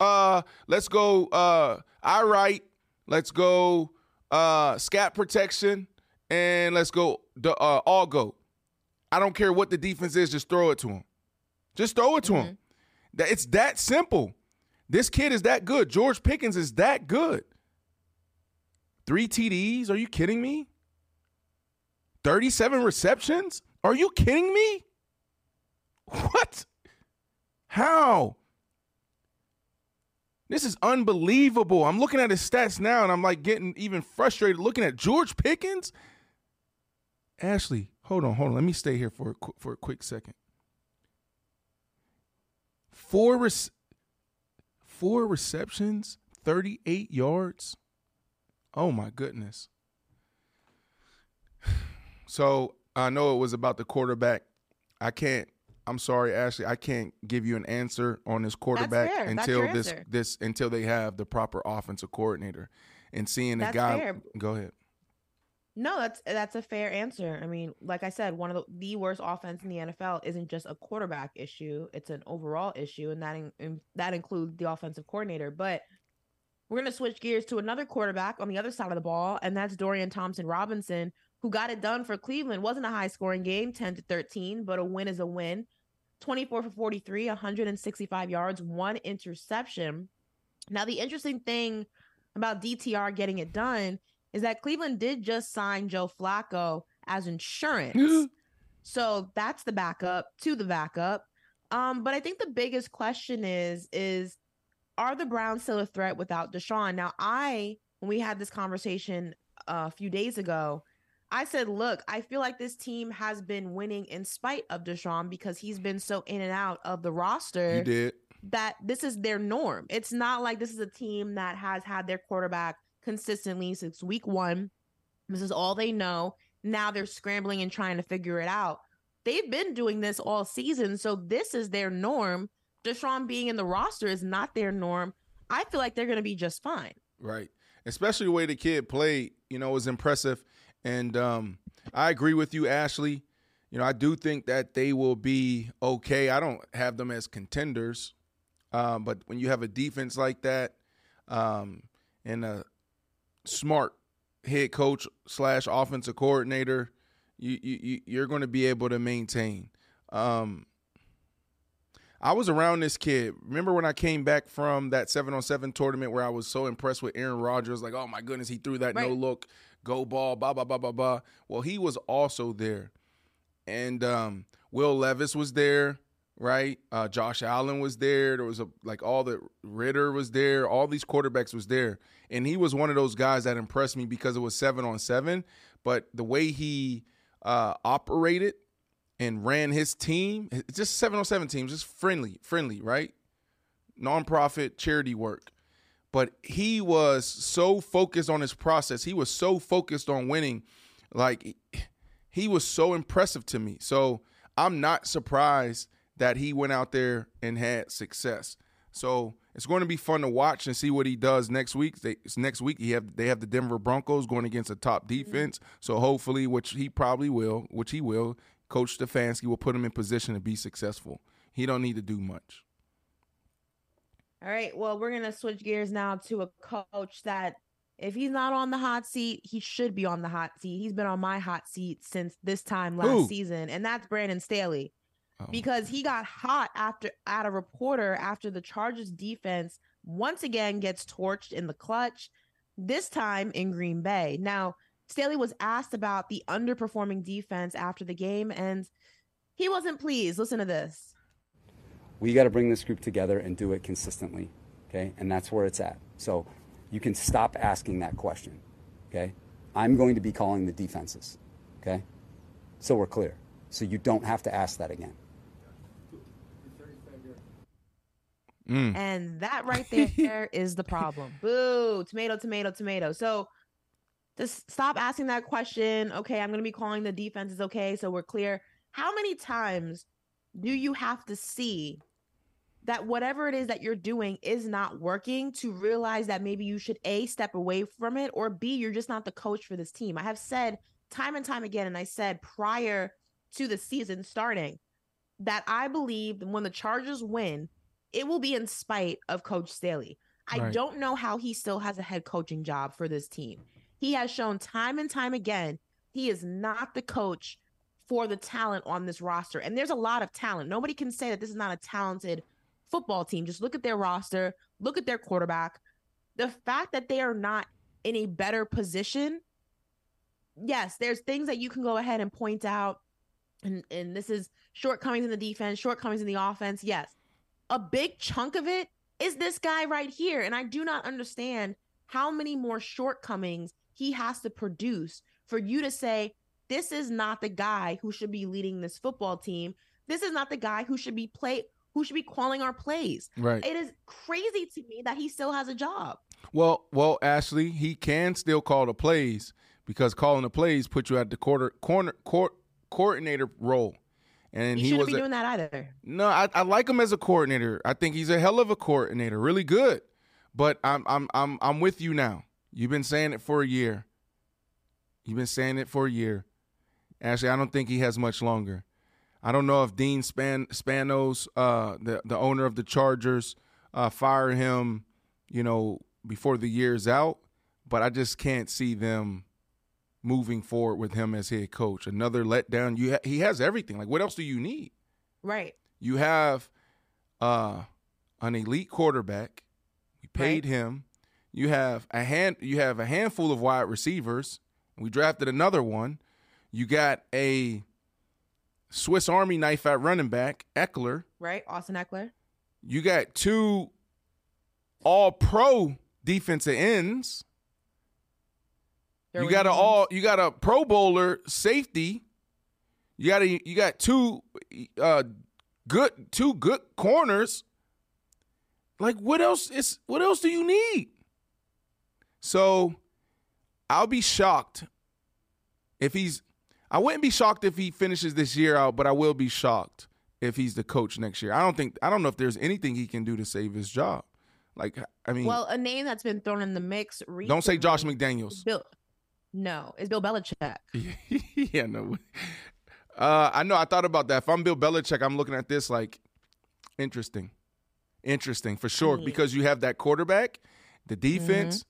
let's go all right. Let's go scat protection, and let's go all go. I don't care what the defense is, just throw it to him. Just throw it to him. It's that simple. This kid is that good. George Pickens is that good. 3 TDs? Are you kidding me? 37 receptions? Are you kidding me? What? How? This is unbelievable. I'm looking at his stats now, and I'm like getting even frustrated looking at George Pickens. Ashley, hold on. Let me stay here for a quick second. Four receptions, 38 yards. Oh, my goodness. So I know it was about the quarterback. I'm sorry, Ashley, I can't give you an answer on this quarterback until until they have the proper offensive coordinator and seeing a guy. Fair. Go ahead. No, that's a fair answer. I mean, like I said, one of the worst offense in the NFL isn't just a quarterback issue; it's an overall issue, and that includes the offensive coordinator. But we're gonna switch gears to another quarterback on the other side of the ball, and that's Dorian Thompson-Robinson, who got it done for Cleveland. Wasn't a high-scoring game, 10-13, but a win is a win. 24 for 43, 165 yards, one interception. Now, the interesting thing about DTR getting it done is that Cleveland did just sign Joe Flacco as insurance. So that's the backup to the backup. But I think the biggest question is are the Browns still a threat without Deshaun? Now, when we had this conversation a few days ago, I said, look, I feel like this team has been winning in spite of Deshaun because he's been so in and out of the roster. You did. That this is their norm. It's not like this is a team that has had their quarterback consistently since week one. This is all they know. Now they're scrambling and trying to figure it out. They've been doing this all season, so this is their norm. Deshaun being in the roster is not their norm. I feel like they're going to be just fine. Right. Especially the way the kid played, you know, was impressive. And I agree with you, Ashley. You know, I do think that they will be okay. I don't have them as contenders. But when you have a defense like that and a smart head coach / offensive coordinator, you're going to be able to maintain. I was around this kid. Remember when I came back from that 7-on-7 tournament where I was so impressed with Aaron Rodgers? Like, oh, my goodness, he threw that right. No-look. Go ball, blah, blah, blah, blah, blah. Well, he was also there. And Will Levis was there, right? Josh Allen was there. There was Ritter was there. All these quarterbacks was there. And he was one of those guys that impressed me because it was 7-on-7. But the way he operated and ran his team, just 7-on-7 teams, just friendly, right? Nonprofit charity work. But he was so focused on his process. He was so focused on winning. Like, he was so impressive to me. So I'm not surprised that he went out there and had success. So It's going to be fun to watch and see what he does next week. They have the Denver Broncos going against a top defense. So hopefully, which he will, Coach Stefanski will put him in position to be successful. He don't need to do much. All right. Well, we're going to switch gears now to a coach that if he's not on the hot seat, he should be on the hot seat. He's been on my hot seat since this time last season, and that's Brandon Staley. Because he got hot at a reporter after the Chargers defense once again gets torched in the clutch, this time in Green Bay. Now, Staley was asked about the underperforming defense after the game, and he wasn't pleased. Listen to this. We got to bring this group together and do it consistently, okay? And that's where it's at. So you can stop asking that question, okay? I'm going to be calling the defenses, okay? So we're clear. So you don't have to ask that again. And that right there is the problem. Boo, tomato, tomato, tomato. So just stop asking that question. Okay, I'm going to be calling the defenses. Okay, so we're clear. How many times do you have to see that whatever it is that you're doing is not working to realize that maybe you should, A, step away from it, or B, you're just not the coach for this team? I have said time and time again, and I said prior to the season starting, that I believe when the Chargers win, it will be in spite of Coach Staley. I don't know how he still has a head coaching job for this team. He has shown time and time again he is not the coach for the talent on this roster. And there's a lot of talent. Nobody can say that this is not a talented football team. Just look at their roster, look at their quarterback. The fact that they are not in a better position, yes, there's things that you can go ahead and point out. And this is shortcomings in the defense, shortcomings in the offense. Yes. A big chunk of it is this guy right here. And I do not understand how many more shortcomings he has to produce for you to say, this is not the guy who should be leading this football team. This is not the guy who should be calling our plays. Right. It is crazy to me that he still has a job. Well, Ashley, he can still call the plays, because calling the plays puts you at the coordinator role, and he shouldn't be doing that either. No, I like him as a coordinator. I think he's a hell of a coordinator, really good. But I'm with you now. You've been saying it for a year. Actually, I don't think he has much longer. I don't know if Dean Spanos, the owner of the Chargers, fire him, before the year's out. But I just can't see them moving forward with him as head coach. Another letdown. He has everything. Like, what else do you need? Right. You have an elite quarterback. We paid him. You have a handful of wide receivers. We drafted another one. You got a Swiss Army knife at running back, Eckler. Right, Austin Eckler. You got two all-pro defensive ends. You got a Pro Bowler safety. You got two good corners. Like, what else do you need? So I'll be shocked if I wouldn't be shocked if he finishes this year out, but I will be shocked if he's the coach next year. I don't know if there's anything he can do to save his job. Like, I mean, well, a name that's been thrown in the mix recently. Don't say Josh McDaniels. No, it's Bill Belichick. Yeah, no. I know. I thought about that. If I'm Bill Belichick, I'm looking at this like, interesting for sure, because you have that quarterback, the defense. Mm-hmm.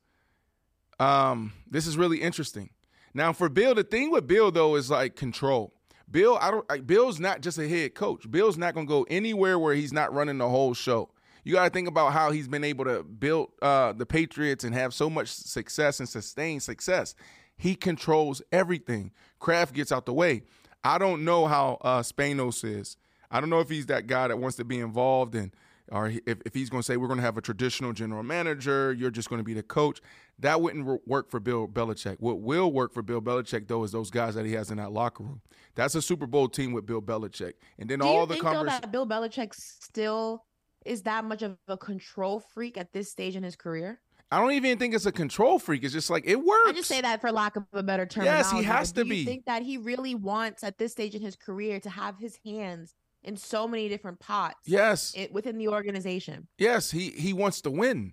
This is really interesting. Now, for Bill, the thing with Bill though is like control. Bill's not just a head coach. Bill's not gonna go anywhere where he's not running the whole show. You got to think about how he's been able to build the Patriots and have so much success and sustain success. He controls everything. Kraft gets out the way. I don't know how Spanos is. I don't know if he's that guy that wants to be involved in, or if he's going to say, we're going to have a traditional general manager, you're just going to be the coach. That wouldn't work for Bill Belichick. What will work for Bill Belichick, though, is those guys that he has in that locker room. That's a Super Bowl team with Bill Belichick. And then all the conversations. Do you think, though, that Bill Belichick still is that much of a control freak at this stage in his career? I don't even think it's a control freak. It's just like, it works. I just say that for lack of a better terminology. Yes, he has to be. Do you think that he really wants at this stage in his career to have his hands in so many different pots. Yes. Within the organization. Yes, he wants to win.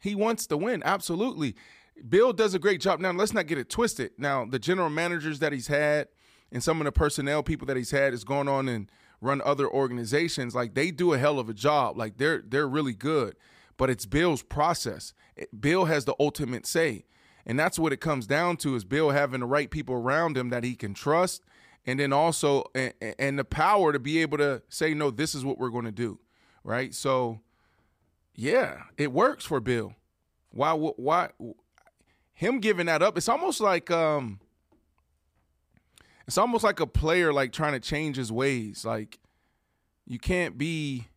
He wants to win, absolutely. Bill does a great job. Now, let's not get it twisted. Now, the general managers that he's had and some of the personnel people that he's had is gone on and run other organizations. Like, they do a hell of a job. Like, they're really good. But it's Bill's process. Bill has the ultimate say. And that's what it comes down to, is Bill having the right people around him that he can trust, and then also and the power to be able to say, no, this is what we're going to do, right? So, yeah, it works for Bill. Why him giving that up? It's almost like a player like trying to change his ways. Like, you can't be,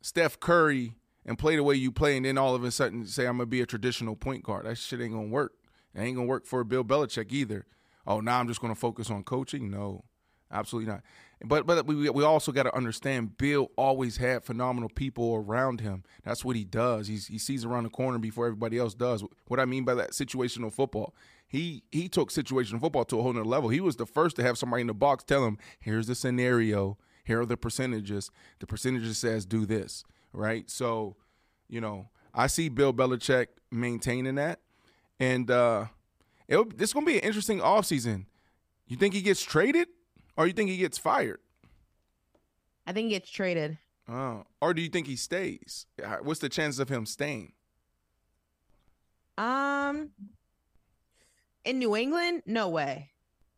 Steph Curry and play the way you play, and then all of a sudden say, I'm going to be a traditional point guard. That shit ain't going to work. It ain't going to work for Bill Belichick either. Oh, now I'm just going to focus on coaching? No, absolutely not. But we also got to understand Bill always had phenomenal people around him. That's what he does. He sees around the corner before everybody else does. What I mean by that, situational football. He took situational football to a whole nother level. He was the first to have somebody in the box tell him, here's the scenario, here are the percentages. The percentages says do this. Right. So, I see Bill Belichick maintaining that. And it's going to be an interesting offseason. You think he gets traded or you think he gets fired? I think he gets traded. Oh, or do you think he stays? What's the chances of him staying? In New England? No way.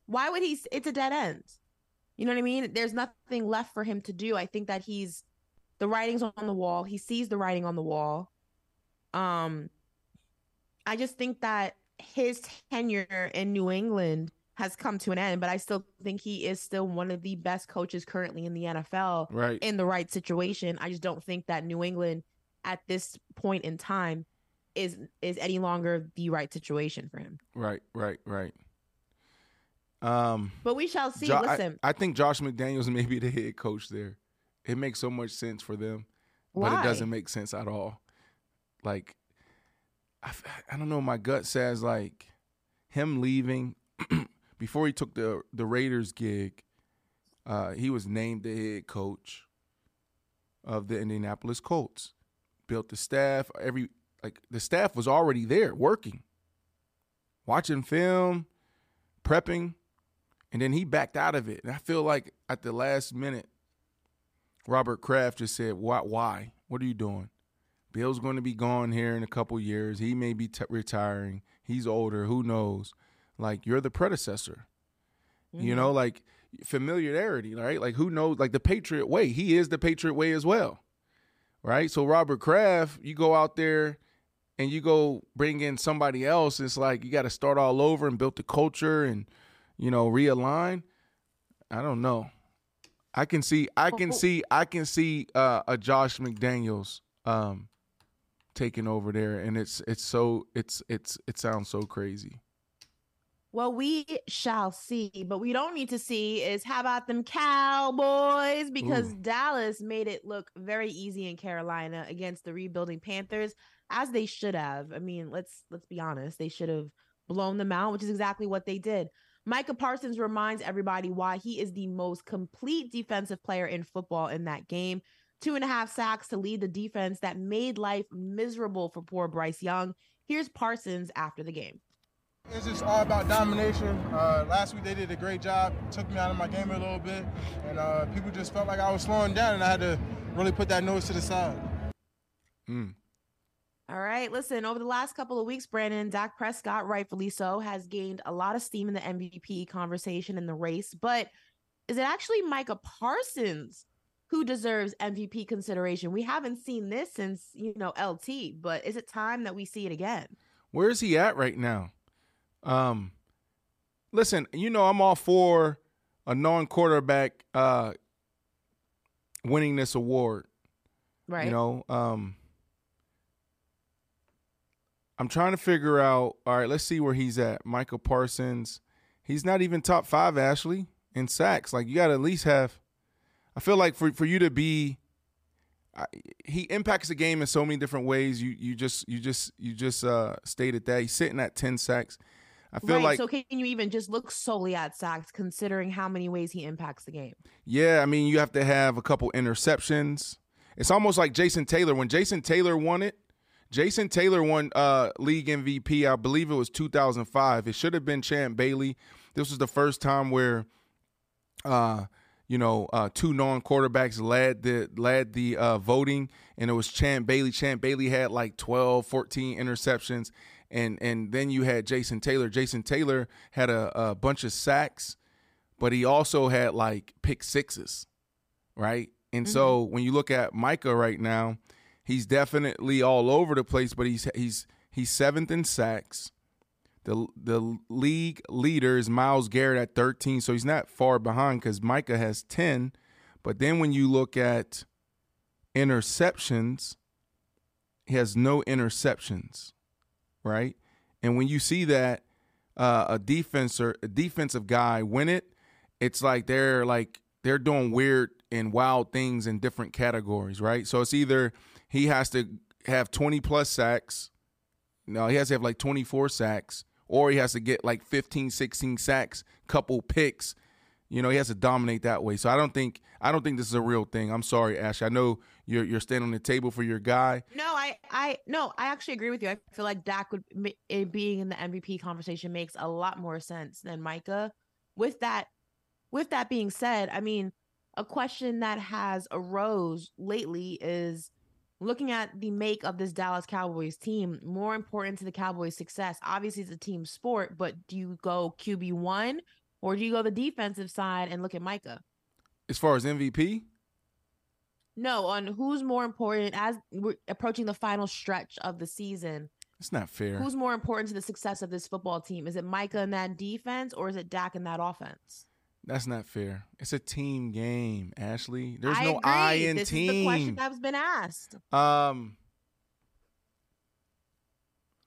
Why would he? It's a dead end. You know what I mean? There's nothing left for him to do. I think that the writing's on the wall. He sees the writing on the wall. I just think that his tenure in New England has come to an end, but I still think he is still one of the best coaches currently in the NFL, right, in the right situation. I just don't think that New England at this point in time is any longer the right situation for him. Right. But we shall see. Listen, I think Josh McDaniels may be the head coach there. It makes so much sense for them, but it doesn't make sense at all. Like, I don't know. My gut says, like, him leaving before he took the Raiders gig, he was named the head coach of the Indianapolis Colts. Built the staff. The staff was already there working, watching film, prepping, and then he backed out of it. And I feel like at the last minute, Robert Kraft just said, why? What are you doing? Bill's going to be gone here in a couple years. He may be retiring. He's older. Who knows? Like, you're the predecessor. Mm-hmm. Familiarity, right? Like, who knows? Like, the Patriot way. He is the Patriot way as well, right? So Robert Kraft, you go out there and you go bring in somebody else. It's like you got to start all over and build the culture and, realign. I don't know. I can see a Josh McDaniels taking over there, and it sounds so crazy. Well, we shall see, but we don't need to see is how about them Cowboys, because Dallas made it look very easy in Carolina against the rebuilding Panthers, as they should have. I mean, let's be honest, they should have blown them out, which is exactly what they did. Micah Parsons reminds everybody why he is the most complete defensive player in football in that game. 2.5 sacks to lead the defense that made life miserable for poor Bryce Young. Here's Parsons after the game. It's just all about domination. Last week they did a great job, took me out of my game a little bit, and people just felt like I was slowing down, and I had to really put that nose to the side. All right, listen, over the last couple of weeks, Brandon, Dak Prescott, rightfully so, has gained a lot of steam in the MVP conversation in the race. But is it actually Micah Parsons who deserves MVP consideration? We haven't seen this since, LT, but is it time that we see it again? Where is he at right now? Listen, I'm all for a non-quarterback winning this award. Right. I'm trying to figure out, all right, let's see where he's at. Micah Parsons, he's not even top 5, Ashley, in sacks. Like, you got to at least have – I feel like for you to be – he impacts the game in so many different ways. You just stated that. He's sitting at 10 sacks. I feel like, so can you even just look solely at sacks considering how many ways he impacts the game? Yeah, I mean, you have to have a couple interceptions. It's almost like Jason Taylor. When Jason Taylor won it, Jason Taylor won league MVP. I believe it was 2005. It should have been Champ Bailey. This was the first time where, two non-quarterbacks led the voting, and it was Champ Bailey. Champ Bailey had like 12, 14 interceptions. And then you had Jason Taylor. Jason Taylor had a bunch of sacks, but he also had like pick sixes, right? And so when you look at Micah right now, he's definitely all over the place, but he's seventh in sacks. The league leader is Myles Garrett at 13, so he's not far behind because Micah has 10. But then when you look at interceptions, he has no interceptions. Right, and when you see that a defensive guy win it, it's like they're doing weird and wild things in different categories, right? So it's either he has to have 20-plus sacks. No, he has to have like 24 sacks, or he has to get like 15, 16 sacks, couple picks. You know, he has to dominate that way. So I don't think this is a real thing. I'm sorry, Ash. I know you're standing on the table for your guy. No, I actually agree with you. I feel like Dak being in the MVP conversation makes a lot more sense than Micah. With that being said, I mean, a question that has arose lately is looking at the make of this Dallas Cowboys team, more important to the Cowboys' success. Obviously, it's a team sport, but do you go QB1? Or do you go the defensive side and look at Micah? As far as MVP? No, on who's more important as we're approaching the final stretch of the season. It's not fair. Who's more important to the success of this football team? Is it Micah in that defense or is it Dak in that offense? That's not fair. It's a team game, Ashley. There's no I in team. This is the question that's been asked.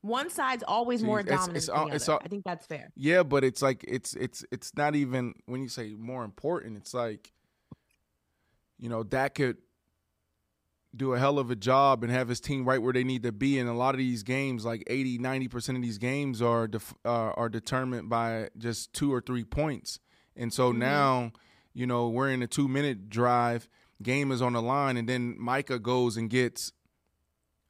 One side's always more dominant than the other. I think that's fair. Yeah, but it's like it's not even when you say more important. It's like, you know, Dak could do a hell of a job and have his team right where they need to be. And a lot of these games, like 80, 90% of these games are determined by just 2 or 3 points. And so now, you know, we're in a 2-minute drive. Game is on the line, and then Micah goes and gets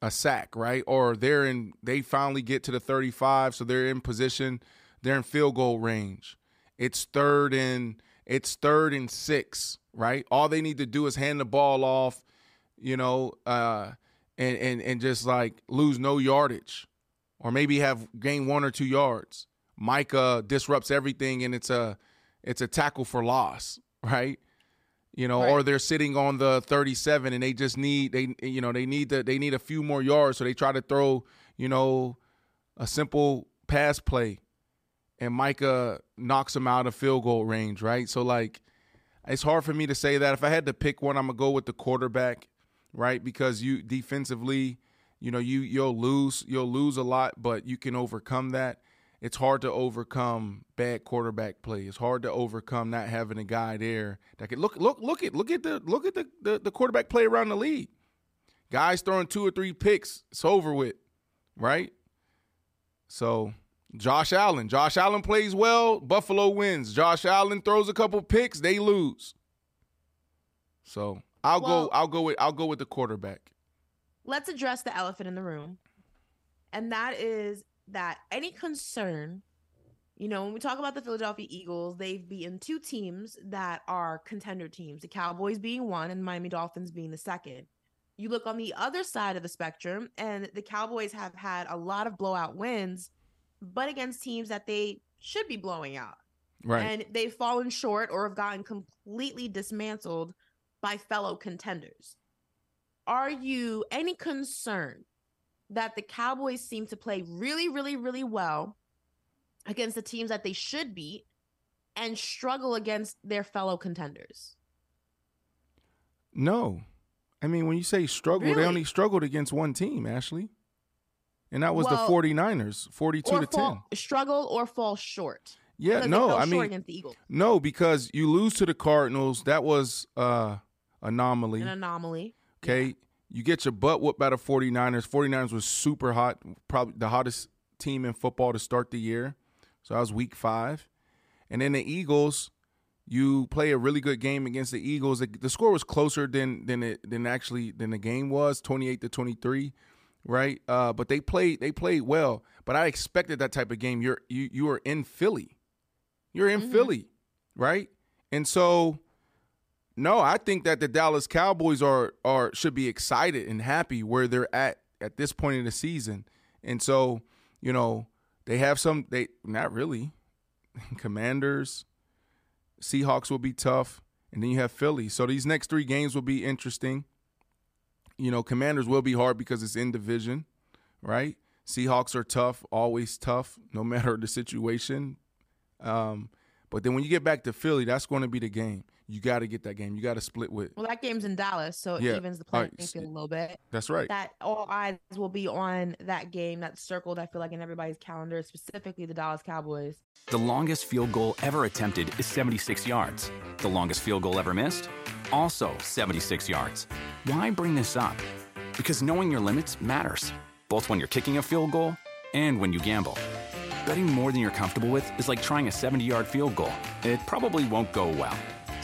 a sack, right? Or they finally get to the 35, so they're in position, they're in field goal range. It's third and 6, right? All they need to do is hand the ball off, you know, and just like lose no yardage, or maybe have gained 1 or 2 yards. Micah disrupts everything, and it's a tackle for loss, right? You know, right. Or they're sitting on the 37 and they need a few more yards. So they try to throw, you know, a simple pass play and Micah knocks him out of field goal range. Right. So like, it's hard for me to say that. If I had to pick one, I'm gonna go with the quarterback. Right. Because you defensively, you know, you'll lose a lot, but you can overcome that. It's hard to overcome bad quarterback play. It's hard to overcome not having a guy there that could look at the quarterback play around the league. Guys throwing 2 or 3 picks, it's over with, right? So Josh Allen plays well, Buffalo wins. Josh Allen throws a couple picks, they lose. So I'll go with the quarterback. Let's address the elephant in the room, and that is that any concern, you know, when we talk about the Philadelphia Eagles, they've beaten 2 teams that are contender teams, the Cowboys being one and Miami Dolphins being the second. You look on the other side of the spectrum, and the Cowboys have had a lot of blowout wins, but against teams that they should be blowing out. Right. And they've fallen short or have gotten completely dismantled by fellow contenders. Are you any concerned that the Cowboys seem to play really, really, really well against the teams that they should beat and struggle against their fellow contenders? No. I mean, when you say struggle, really? They only struggled against one team, Ashley. And that was the 49ers, 42-10. Struggle or fall short. Yeah, no. I mean, against the Eagles. No, because you lose to the Cardinals. That was anomaly. An anomaly. Okay. Yeah. You get your butt whooped by the 49ers. 49ers was super hot, probably the hottest team in football to start the year. So that was week 5. And then the Eagles, you play a really good game against the Eagles. The score was closer than the game was, 28-23, right? But they played well. But I expected that type of game. You are in Philly. You're in Philly, right? And so, no, I think that the Dallas Cowboys should be excited and happy where they're at this point in the season. And so, you know, they have some. They not really. Commanders, Seahawks will be tough, and then you have Philly. So these next 3 games will be interesting. You know, Commanders will be hard because it's in division, right? Seahawks are tough, always tough, no matter the situation. But then when you get back to Philly, that's going to be the game. You got to get that game. You got to split with. Well, that game's in Dallas, so it evens the playing field a little bit. That's right. That all eyes will be on that game that's circled, I feel like, in everybody's calendar, specifically the Dallas Cowboys. The longest field goal ever attempted is 76 yards. The longest field goal ever missed? Also 76 yards. Why bring this up? Because knowing your limits matters, both when you're kicking a field goal and when you gamble. Betting more than you're comfortable with is like trying a 70-yard field goal. It probably won't go well.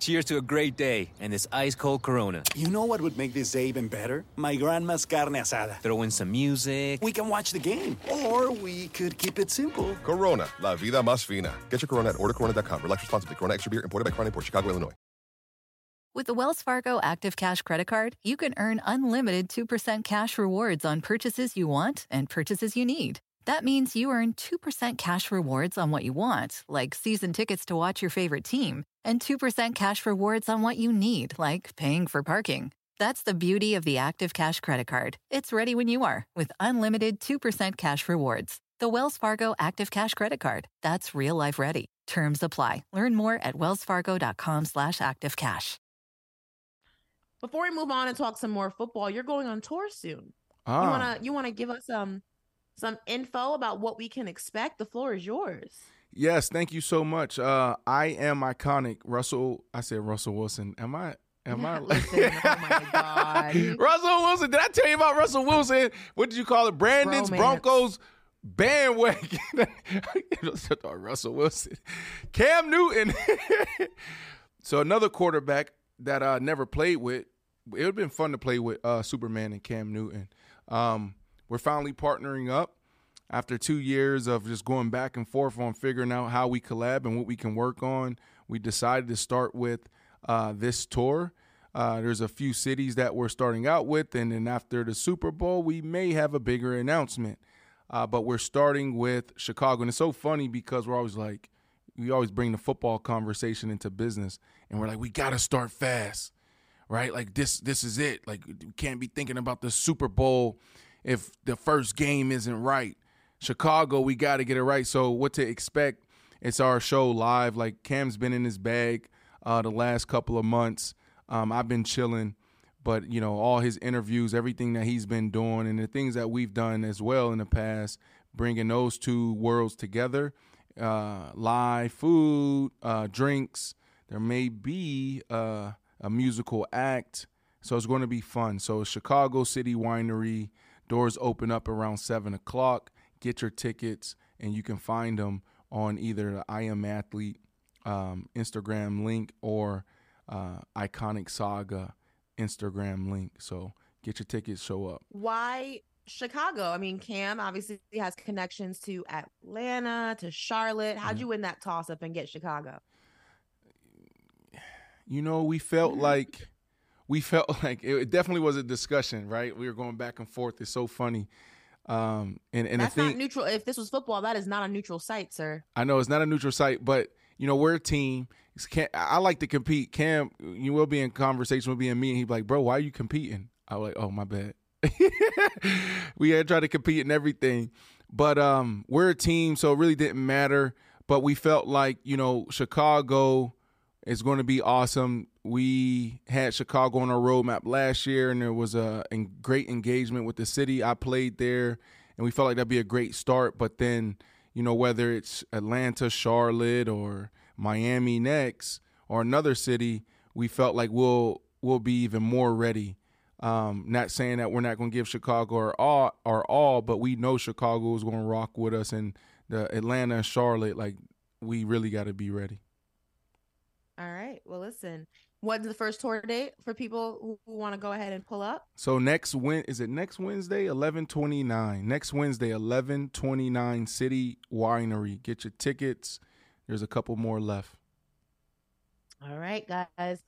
Cheers to a great day and this ice-cold Corona. You know what would make this day even better? My grandma's carne asada. Throw in some music. We can watch the game. Or we could keep it simple. Corona, la vida más fina. Get your Corona at ordercorona.com. Relax responsibly. Corona Extra Beer, imported by Crown Imports, Chicago, Illinois. With the Wells Fargo Active Cash Credit Card, you can earn unlimited 2% cash rewards on purchases you want and purchases you need. That means you earn 2% cash rewards on what you want, like season tickets to watch your favorite team, and 2% cash rewards on what you need, like paying for parking. That's the beauty of the Active Cash Credit Card. It's ready when you are, with unlimited 2% cash rewards. The Wells Fargo Active Cash Credit Card. That's real life ready. Terms apply. Learn more at wellsfargo.com/activecash. Before we move on and talk some more football, you're going on tour soon. Ah. You want to give us some info about what we can expect? The floor is yours. Yes, thank you so much. I am iconic. Russell Wilson. Am I? Listen, oh my God. Russell Wilson. Did I tell you about Russell Wilson? What did you call it? Brandon's Broncos bandwagon. Russell Wilson. Cam Newton. So another quarterback that I never played with. It would have been fun to play with Superman and Cam Newton. We're finally partnering up after 2 years of just going back and forth on figuring out how we collab and what we can work on. We decided to start with this tour. There's a few cities that we're starting out with, and then after the Super Bowl, we may have a bigger announcement. But we're starting with Chicago, and it's so funny because we're always like, we always bring the football conversation into business, and we're like, we got to start fast, right? Like this is it. Like we can't be thinking about the Super Bowl if the first game isn't right. Chicago, we got to get it right. So what to expect, it's our show live. Like Cam's been in his bag the last couple of months. I've been chilling. But, you know, all his interviews, everything that he's been doing and the things that we've done as well in the past, bringing those two worlds together, live food, drinks. There may be a musical act. So it's going to be fun. So Chicago City Winery. Doors open up around 7 o'clock. Get your tickets, and you can find them on either the I Am Athlete Instagram link or Iconic Saga Instagram link. So get your tickets, show up. Why Chicago? I mean, Cam obviously has connections to Atlanta, to Charlotte. How'd you win that toss-up and get Chicago? You know, we felt like it definitely was a discussion, right? We were going back and forth. It's so funny. And that's not neutral. If this was football, that is not a neutral site, sir. I know it's not a neutral site, but you know, we're a team. I like to compete. Cam, you will be in conversation with me and he'd be like, bro, why are you competing? I was like, oh, my bad. We had tried to compete in everything. But we're a team, so it really didn't matter. But we felt like, you know, Chicago is going to be awesome. We had Chicago on our roadmap last year, and there was a great engagement with the city. I played there, and we felt like that'd be a great start. But then, you know, whether it's Atlanta, Charlotte, or Miami next, or another city, we felt like we'll be even more ready. Not saying that we're not going to give Chicago our all, but we know Chicago is going to rock with us, and the Atlanta and Charlotte, like, we really got to be ready. All right. Well, listen, what's the first tour date for people who want to go ahead and pull up? So next Wednesday, 11/29. Next Wednesday, 11/29, City Winery. Get your tickets. There's a couple more left. All right, guys.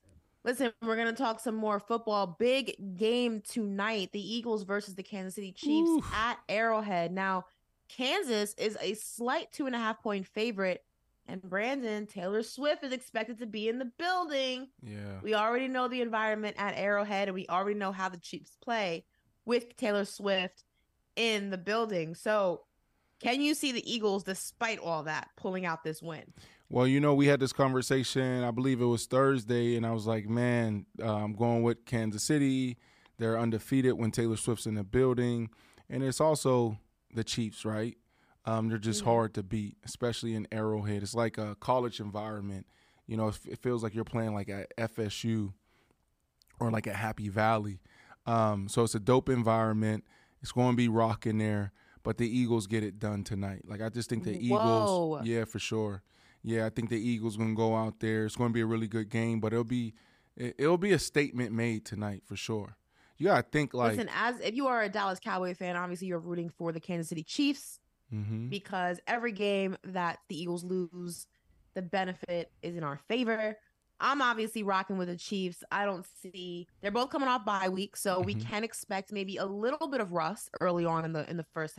Listen, we're going to talk some more football. Big game tonight, the Eagles versus the Kansas City Chiefs at Arrowhead. Now, Kansas is a slight 2.5-point favorite, and Brandon, Taylor Swift is expected to be in the building. Yeah. We already know the environment at Arrowhead, and we already know how the Chiefs play with Taylor Swift in the building. So can you see the Eagles, despite all that, pulling out this win? Well, you know, we had this conversation, I believe it was Thursday, and I was like, man, I'm going with Kansas City. They're undefeated when Taylor Swift's in the building. And it's also the Chiefs, right? They're just hard to beat, especially in Arrowhead. It's like a college environment. You know, it feels like you're playing like at FSU or like at Happy Valley. So it's a dope environment. It's going to be rocking there. But the Eagles get it done tonight. Like, I just think the Eagles, yeah, for sure. Yeah, I think the Eagles going to go out there. It's going to be a really good game, but it'll be a statement made tonight for sure. You got to think, like, listen, as if you are a Dallas Cowboy fan, obviously you're rooting for the Kansas City Chiefs because every game that the Eagles lose, the benefit is in our favor. I'm obviously rocking with the Chiefs. I don't see – they're both coming off bye week, so we can expect maybe a little bit of rust early on in the first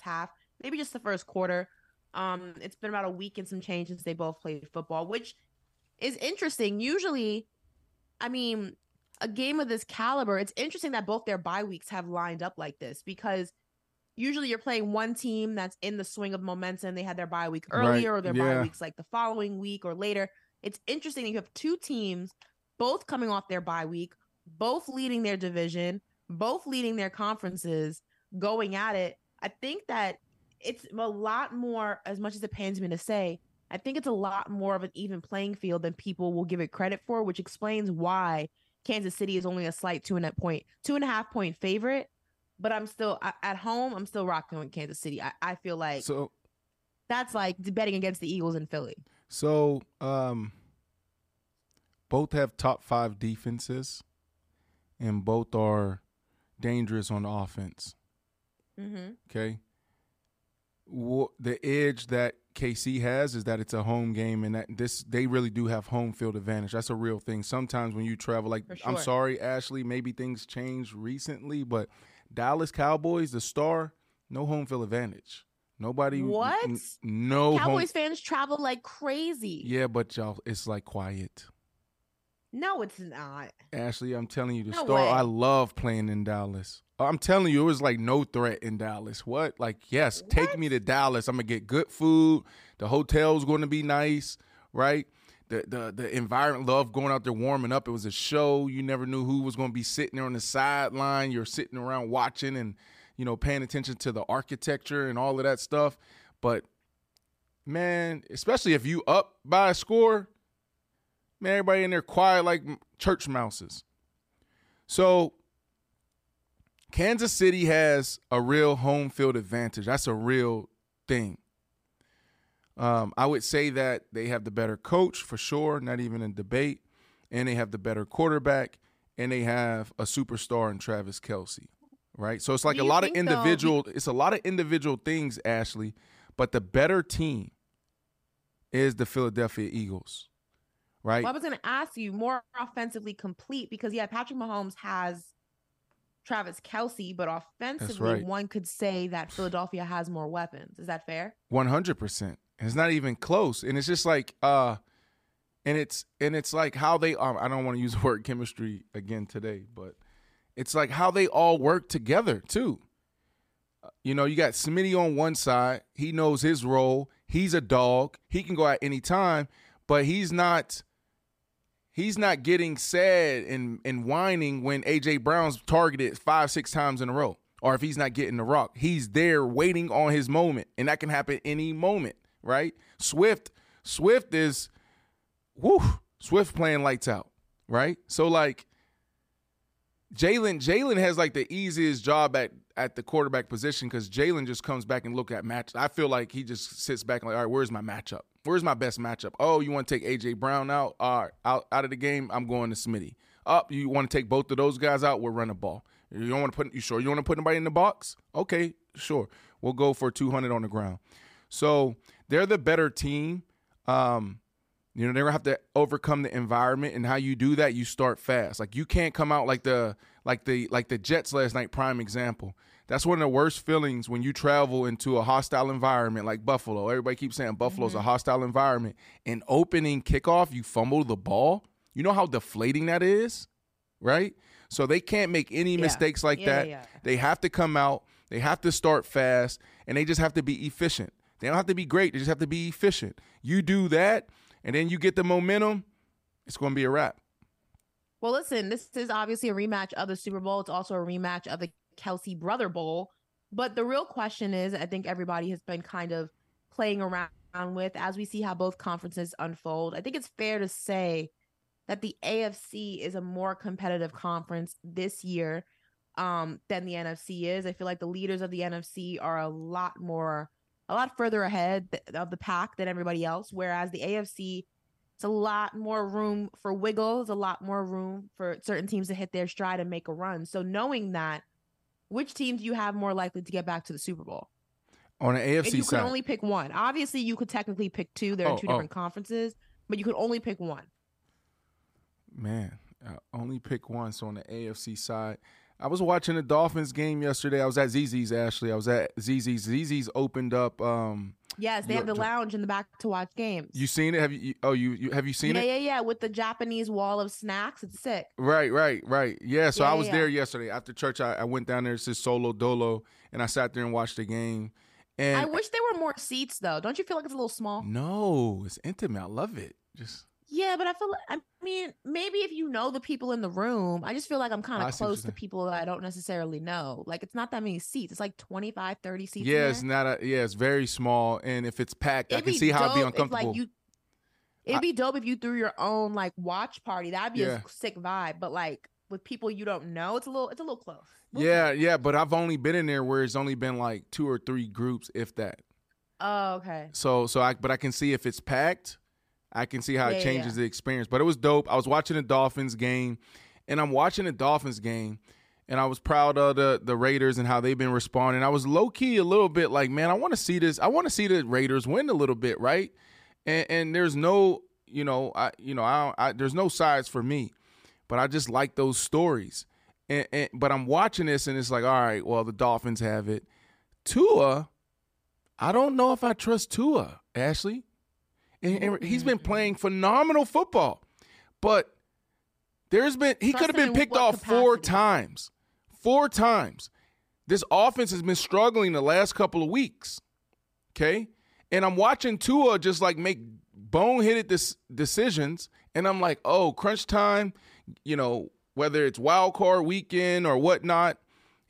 half, maybe just the first quarter. It's been about a week and some change since they both played football, which is interesting. Usually, I mean, a game of this caliber, it's interesting that both their bye weeks have lined up like this, because usually you're playing one team that's in the swing of momentum. They had their bye week earlier, right, or their bye weeks like the following week or later. It's interesting that you have two teams, both coming off their bye week, both leading their division, both leading their conferences, going at it. I think that it's a lot more, as much as it pains me to say, I think it's a lot more of an even playing field than people will give it credit for, which explains why Kansas City is only a slight 2.5-point favorite. But I'm still, at home, I'm still rocking with Kansas City. I feel like so, that's like betting against the Eagles in Philly. So both have top 5 defenses, and both are dangerous on offense. Okay. The edge that KC has is that it's a home game, and that they really do have home field advantage. That's a real thing. Sometimes when you travel, like, I'm sorry, Ashley, maybe things changed recently, but Dallas Cowboys, the star, no home field advantage. Nobody. What? No. Cowboys fans travel like crazy. Yeah, but y'all, it's like quiet. No, it's not. Ashley, I'm telling you, the star. I love playing in Dallas. I'm telling you, it was like no threat in Dallas. What? Like, yes, what? Take me to Dallas. I'm gonna get good food. The hotel's going to be nice, right? The environment, love going out there warming up. It was a show. You never knew who was going to be sitting there on the sideline. You're sitting around watching and, you know, paying attention to the architecture and all of that stuff. But man, especially if you up by a score, man, everybody in there quiet like church mouses. So Kansas City has a real home field advantage. That's a real thing. I would say that they have the better coach for sure, not even in debate, and they have the better quarterback, and they have a superstar in Travis Kelce, right? So it's like it's a lot of individual things, Ashley, but the better team is the Philadelphia Eagles, right? Well, I was going to ask you, more offensively complete, because, yeah, Patrick Mahomes has – Travis Kelce, but offensively, one could say that Philadelphia has more weapons. Is that fair? 100%. It's not even close. And it's just like and it's like how they I don't want to use the word chemistry again today, but it's like how they all work together too. You know, you got Smitty on one side. He knows his role. He's a dog. He can go at any time, but he's not getting sad and whining when A.J. Brown's targeted 5-6 times in a row, or if he's not getting the rock. He's there waiting on his moment, and that can happen any moment, right? Swift is Swift playing lights out, right? So, like, Jalen has, like, the easiest job at the quarterback position because Jalen just comes back and look at matchups. I feel like he just sits back and like, all right, where's my matchup? Where's my best matchup? Oh, you want to take A.J. Brown out? All right, out of the game, I'm going to Smitty. Up, you want to take both of those guys out? We'll run the ball. You don't want to put – you sure you want to put anybody in the box? Okay, sure. We'll go for 200 on the ground. So they're the better team. You know, they're going to have to overcome the environment, and how you do that, you start fast. Like, you can't come out like the Jets last night, prime example. That's one of the worst feelings when you travel into a hostile environment like Buffalo. Everybody keeps saying Buffalo's a hostile environment. And opening kickoff, you fumble the ball. You know how deflating that is, right? So they can't make any mistakes like that. Yeah. They have to come out. They have to start fast, and they just have to be efficient. They don't have to be great. They just have to be efficient. You do that, and then you get the momentum, it's going to be a wrap. Well, listen, this is obviously a rematch of the Super Bowl. It's also a rematch of the Kelsey Brother Bowl. But the real question is, I think everybody has been kind of playing around with as we see how both conferences unfold. I think it's fair to say that the AFC is a more competitive conference this year than the NFC is. I feel like the leaders of the NFC are a lot further ahead of the pack than everybody else, whereas the AFC, it's a lot more room for wiggles, a lot more room for certain teams to hit their stride and make a run. So knowing that, which team do you have more likely to get back to the Super Bowl? On an AFC side. You could only pick one. Obviously, you could technically pick two. There are two different conferences, but you could only pick one. Man, I only pick one. So on the AFC side, I was watching the Dolphins game yesterday. I was at ZZ's, Ashley. I was at ZZ's. ZZ's opened up. Yes, they have the lounge in the back to watch games. You seen it? Have you? Oh, you have you seen it? Yeah. With the Japanese wall of snacks, it's sick. Right. Yeah. So I was there yesterday after church. I went down there. It's just solo dolo, and I sat there and watched the game. And I wish there were more seats, though. Don't you feel like it's a little small? No, it's intimate. I love it. Just. Yeah, but I feel like, I mean, maybe if you know the people in the room, I just feel like I'm kind of close to people that I don't necessarily know. Like, it's not that many seats. It's like 25, 30 seats. Yeah, it's not it's very small. And if it's packed, I can see how it'd be uncomfortable. It'd be dope if you threw your own, like, watch party. That'd be a sick vibe. But, like, with people you don't know, it's a little close. But I've only been in there where it's only been, like, 2 or 3 groups, if that. Oh, okay. So I can see if it's packed. I can see how it changes the experience. But it was dope. I was watching the Dolphins game, and I was proud of the Raiders and how they've been responding. I was low-key a little bit like, man, I want to see this. I want to see the Raiders win a little bit, right? And there's no, there's no sides for me. But I just like those stories. But I'm watching this, and it's like, all right, well, the Dolphins have it. Tua, I don't know if I trust Tua, Ashley. And he's been playing phenomenal football, but he could have been picked off 4 times. 4 times. This offense has been struggling the last couple of weeks, okay? And I'm watching Tua just, like, make boneheaded decisions, and I'm like, oh, crunch time, you know, whether it's wild card weekend or whatnot,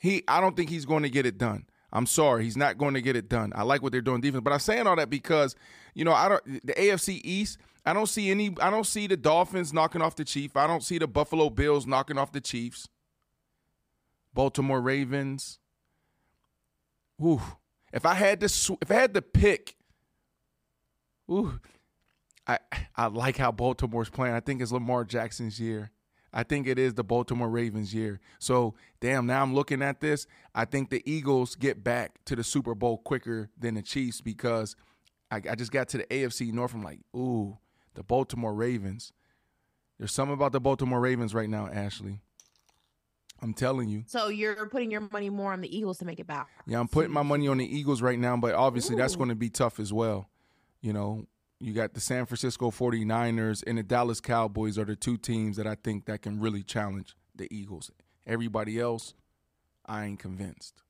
I don't think he's going to get it done. I'm sorry, he's not going to get it done. I like what they're doing defense, but I'm saying all that because, you know, the AFC East, I don't see the Dolphins knocking off the Chiefs. I don't see the Buffalo Bills knocking off the Chiefs. Baltimore Ravens. Ooh. If I had to pick, ooh. I like how Baltimore's playing. I think it's Lamar Jackson's year. I think it is the Baltimore Ravens year. So, damn, now I'm looking at this. I think the Eagles get back to the Super Bowl quicker than the Chiefs because I just got to the AFC North. I'm like, ooh, the Baltimore Ravens. There's something about the Baltimore Ravens right now, Ashley. I'm telling you. So you're putting your money more on the Eagles to make it back. Yeah, I'm putting my money on the Eagles right now, but obviously that's going to be tough as well. You know, you got the San Francisco 49ers and the Dallas Cowboys are the two teams that I think that can really challenge the Eagles. Everybody else, I ain't convinced.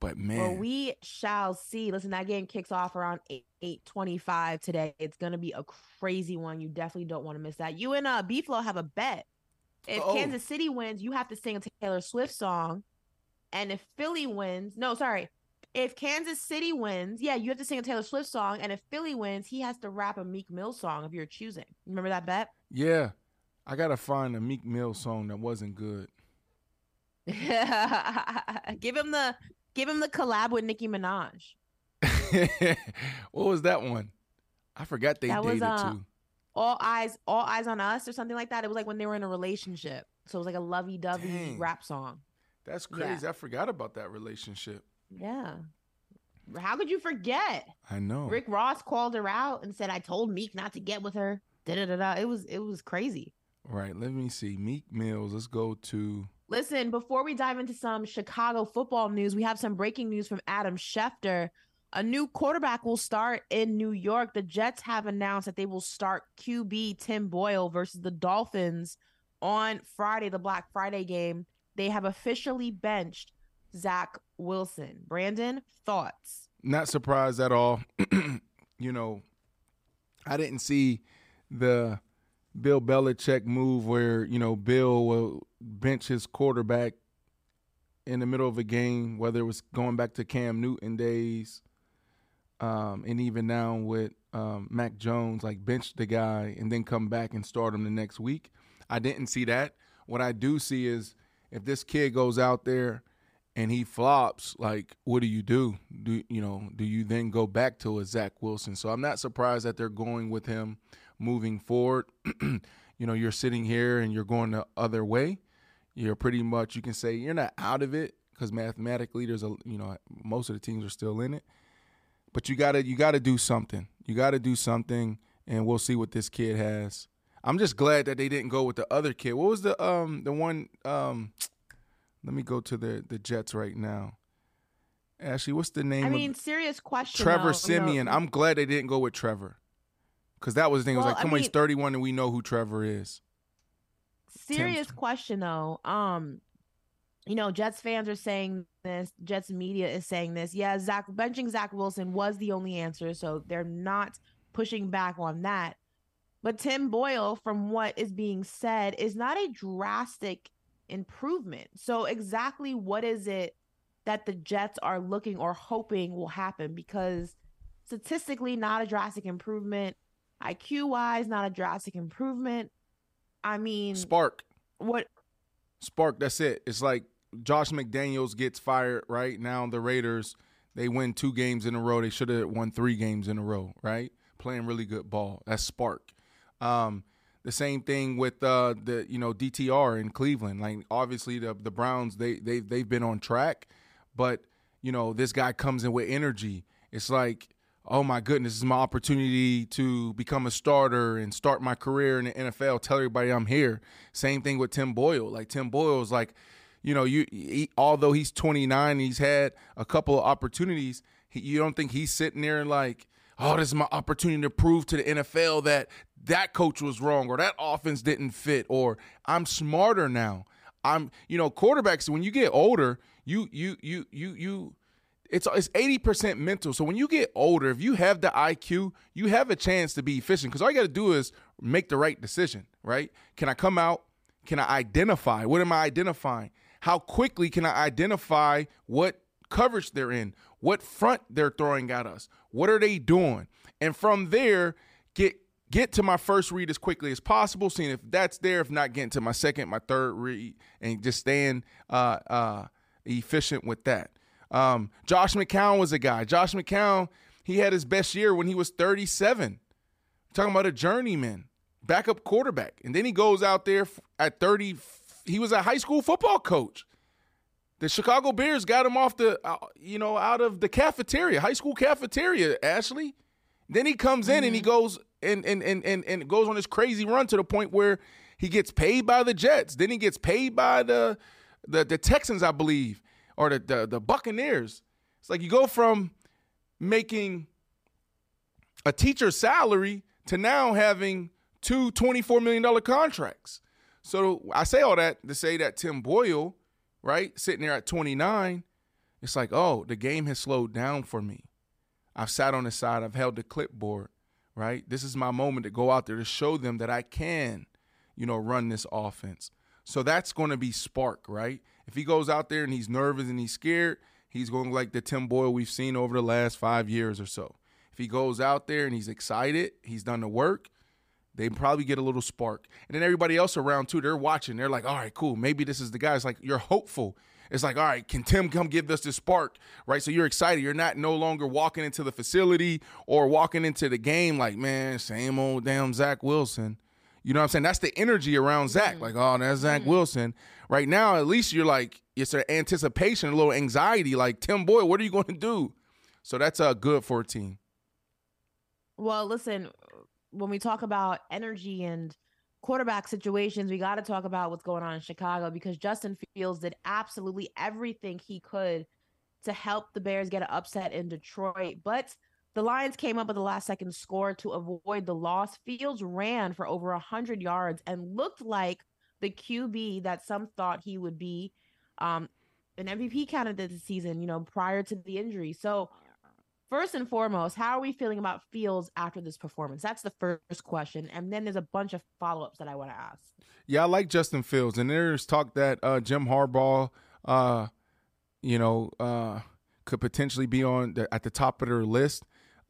But, man. Well, we shall see. Listen, that game kicks off around 8:25 today. It's going to be a crazy one. You definitely don't want to miss that. You and B-Flow have a bet. If Kansas City wins, you have to sing a Taylor Swift song. And if Philly wins, if Kansas City wins, yeah, you have to sing a Taylor Swift song. And if Philly wins, he has to rap a Meek Mill song of your choosing. Remember that bet? Yeah. I got to find a Meek Mill song that wasn't good. Give him the collab with Nicki Minaj. What was that one? I forgot they dated too. All eyes on Us or something like that. It was like when they were in a relationship. So it was like a lovey-dovey rap song. That's crazy. Yeah. I forgot about that relationship. Yeah. How could you forget? I know. Rick Ross called her out and said, I told Meek not to get with her. Da-da-da-da. It was crazy. All right. Let me see. Meek Mills. Let's go to... Listen, before we dive into some Chicago football news, we have some breaking news from Adam Schefter. A new quarterback will start in New York. The Jets have announced that they will start QB Tim Boyle versus the Dolphins on Friday, the Black Friday game. They have officially benched Zach Wilson. Brandon, thoughts? Not surprised at all. You know, I didn't see the Bill Belichick move where, you know, Bill will bench his quarterback in the middle of a game, whether it was going back to Cam Newton days and even now with Mac Jones, like bench the guy and then come back and start him the next week. I didn't see that. What I do see is if this kid goes out there and he flops, like, what do? Do you then go back to a Zach Wilson? So I'm not surprised that they're going with him moving forward. You know, you're sitting here and you're going the other way. You're pretty much, you can say you're not out of it because mathematically there's most of the teams are still in it. But you gotta do something. You gotta do something, and we'll see what this kid has. I'm just glad that they didn't go with the other kid. What was the one? Let me go to the Jets right now. Ashley, what's the name? I mean, serious question. Trevor Siemian. No. I'm glad they didn't go with Trevor. Because that was the thing. It was like, somebody's 31 and we know who Trevor is. Serious question, though. Jets fans are saying this. Jets media is saying this. Yeah, benching Zach Wilson was the only answer, so they're not pushing back on that. But Tim Boyle, from what is being said, is not a drastic improvement. So exactly what is it that the Jets are looking or hoping will happen? Because statistically, not a drastic improvement. IQ-wise, not a drastic improvement. I mean... Spark. What? Spark, that's it. It's like Josh McDaniels gets fired, right? Now the Raiders, they win 2 games in a row. They should have won 3 games in a row, right? Playing really good ball. That's spark. The same thing with DTR in Cleveland. Like, obviously, the Browns, they've been on track. But, you know, this guy comes in with energy. It's like... oh, my goodness, this is my opportunity to become a starter and start my career in the NFL, tell everybody I'm here. Same thing with Tim Boyle. Like, Tim Boyle is like, you know, although he's 29, he's had a couple of opportunities, you don't think he's sitting there and like, oh, this is my opportunity to prove to the NFL that coach was wrong or that offense didn't fit or I'm smarter now. Quarterbacks, when you get older, It's 80% mental. So when you get older, if you have the IQ, you have a chance to be efficient because all you got to do is make the right decision, right? Can I come out? Can I identify? What am I identifying? How quickly can I identify what coverage they're in, what front they're throwing at us? What are they doing? And from there, get to my first read as quickly as possible, seeing if that's there, if not getting to my second, my third read, and just staying efficient with that. Josh McCown was a guy. Josh McCown, he had his best year when he was 37. We're talking about a journeyman, backup quarterback. And then he goes out there at 30. He was a high school football coach. The Chicago Bears got him off the, out of the cafeteria, high school cafeteria, Ashley. Then he comes in and he goes and goes on this crazy run to the point where he gets paid by the Jets. Then he gets paid by the Texans, I believe. Or the Buccaneers. It's like you go from making a teacher's salary to now having two $24 million contracts. So I say all that to say that Tim Boyle, right, sitting there at 29, it's like, oh, the game has slowed down for me. I've sat on the side. I've held the clipboard, right? This is my moment to go out there to show them that I can, you know, run this offense. So that's going to be spark, right? If he goes out there and he's nervous and he's scared, he's going like the Tim Boyle we've seen over the last 5 years or so. If he goes out there and he's excited, he's done the work, they probably get a little spark. And then everybody else around, too, they're watching. They're like, all right, cool. Maybe this is the guy. It's like you're hopeful. It's like, all right, can Tim come give us this spark, right? So you're excited. You're not no longer walking into the facility or walking into the game like, man, same old damn Zach Wilson. You know what I'm saying? That's the energy around Zach. Mm-hmm. Like, oh, that's Zach Wilson. Right now, at least you're like, it's an anticipation, a little anxiety. Like, Tim Boyle, what are you going to do? So that's good for a team. Well, listen, when we talk about energy and quarterback situations, we got to talk about what's going on in Chicago, because Justin Fields did absolutely everything he could to help the Bears get an upset in Detroit. But the Lions came up with a last-second score to avoid the loss. Fields ran for over 100 yards and looked like the QB that some thought he would be, an MVP candidate this season, you know, prior to the injury. So first and foremost, how are we feeling about Fields after this performance? That's the first question. And then there's a bunch of follow-ups that I want to ask. Yeah, I like Justin Fields. And there's talk that Jim Harbaugh, could potentially be at the top of their list.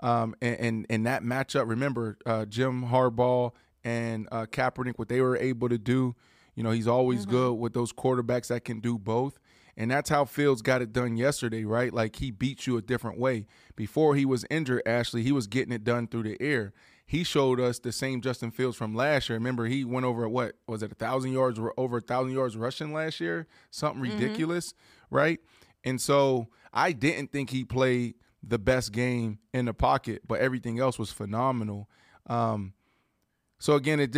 And that matchup, remember, Jim Harbaugh and Kaepernick, what they were able to do, you know, he's always good with those quarterbacks that can do both. And that's how Fields got it done yesterday, right? Like, he beat you a different way. Before he was injured, Ashley, he was getting it done through the air. He showed us the same Justin Fields from last year. Remember, he went over, what was it, 1,000 yards, over 1,000 yards rushing last year? Something ridiculous, right? And so I didn't think he played the best game in the pocket, but everything else was phenomenal. So, again, it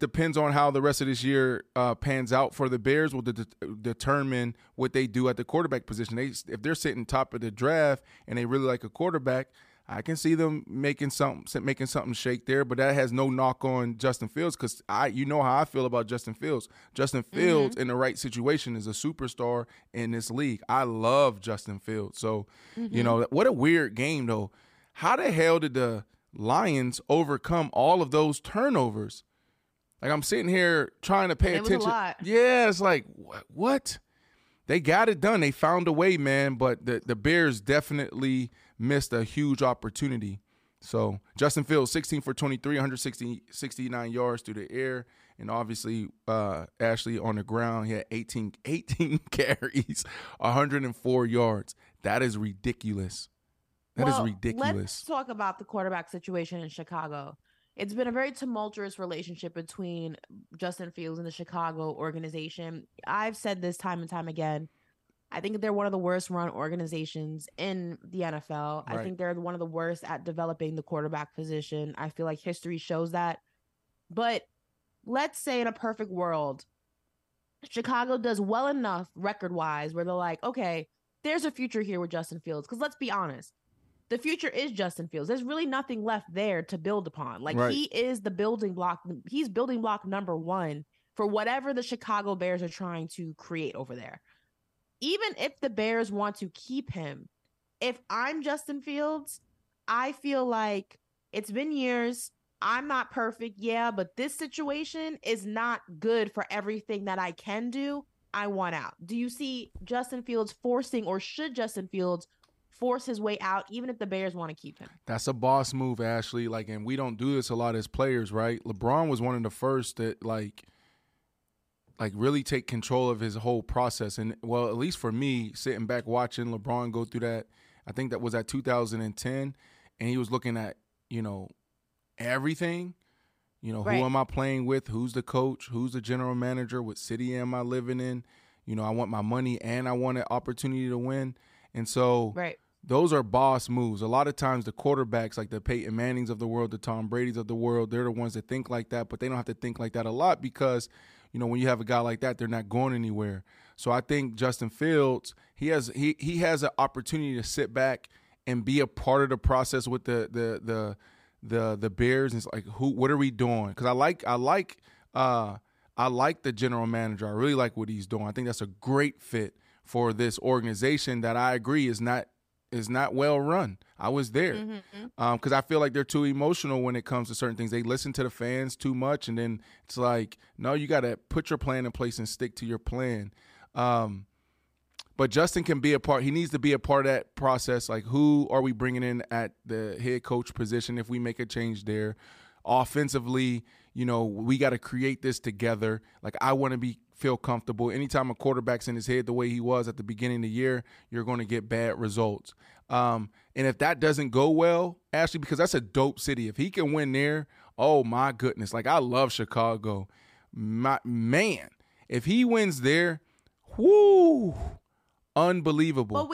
depends on how the rest of this year pans out for the Bears will determine what they do at the quarterback position. If they're sitting top of the draft and they really like a quarterback, I can see them making something shake there, but that has no knock on Justin Fields, because you know how I feel about Justin Fields. Justin Fields in the right situation is a superstar in this league. I love Justin Fields. So, you know, what a weird game, though. How the hell did the Lions overcome all of those turnovers? Like, I'm sitting here trying to pay attention. It was a lot. Yeah, it's like, what? They got it done. They found a way, man, but the Bears definitely missed a huge opportunity. So Justin Fields, 16 for 23, 169 yards through the air, and obviously Ashley on the ground. He had 18 carries, 104 yards. That is ridiculous. That is ridiculous. Let's talk about the quarterback situation in Chicago. It's been a very tumultuous relationship between Justin Fields and the Chicago organization. I've said this time and time again. I think they're one of the worst run organizations in the NFL. Right. I think they're one of the worst at developing the quarterback position. I feel like history shows that. But let's say in a perfect world, Chicago does well enough record-wise where they're like, okay, there's a future here with Justin Fields. Because let's be honest. The future is Justin Fields. There's really nothing left there to build upon. Like, he is the building block. He's building block number one for whatever the Chicago Bears are trying to create over there. Even if the Bears want to keep him, if I'm Justin Fields, I feel like it's been years. I'm not perfect. Yeah, but this situation is not good for everything that I can do. I want out. Do you see Justin Fields forcing, or should Justin Fields force his way out, even if the Bears want to keep him? That's a boss move, Ashley. Like, and we don't do this a lot as players, right? LeBron was one of the first that like really take control of his whole process. And well, at least for me, sitting back watching LeBron go through that, I think that was at 2010, and he was looking at, you know, everything. You know, who am I playing with? Who's the coach? Who's the general manager? What city am I living in? You know, I want my money and I want an opportunity to win. And so those are boss moves. A lot of times the quarterbacks, like the Peyton Mannings of the world, the Tom Brady's of the world, they're the ones that think like that, but they don't have to think like that a lot because, you know, when you have a guy like that, they're not going anywhere. So I think Justin Fields, he has an opportunity to sit back and be a part of the process with the the Bears. And it's like, who? What are we doing? Because I like the general manager. I really like what he's doing. I think that's a great fit for this organization that I agree is not well run. I was there because I feel like they're too emotional when it comes to certain things. They listen to the fans too much, and then it's like, no, you got to put your plan in place and stick to your plan. But Justin can be a part. He needs to be a part of that process. Like, who are we bringing in at the head coach position if we make a change there? Offensively, you know, we got to create this together. Like, I want to feel comfortable. Anytime a quarterback's in his head the way he was at the beginning of the year, you're going to get bad results. And if that doesn't go well, Ashley, because that's a dope city. If he can win there, oh, my goodness. Like, I love Chicago. Man, if he wins there, whoo, unbelievable.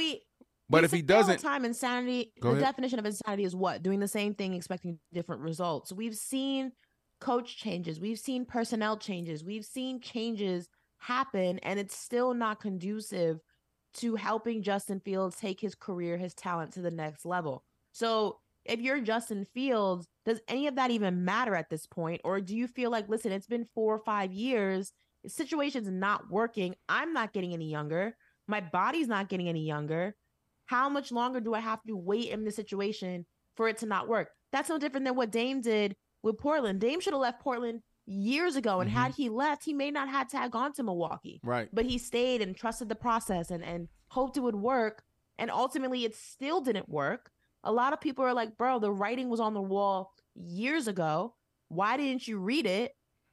But if he doesn't, all the time, insanity. The definition of insanity is what? Doing the same thing, expecting different results. We've seen coach changes. We've seen personnel changes. We've seen changes happen, and it's still not conducive to helping Justin Fields take his career, his talent to the next level. So if you're Justin Fields, does any of that even matter at this point? Or do you feel like, listen, it's been 4 or 5 years. The situation's not working. I'm not getting any younger. My body's not getting any younger. How much longer do I have to wait in this situation for it to not work? That's no different than what Dame did with Portland. Dame should have left Portland years ago, and had he left, he may not have tagged on to Milwaukee. Right. But he stayed and trusted the process and hoped it would work, and ultimately it still didn't work. A lot of people are like, bro, the writing was on the wall years ago. Why didn't you read it?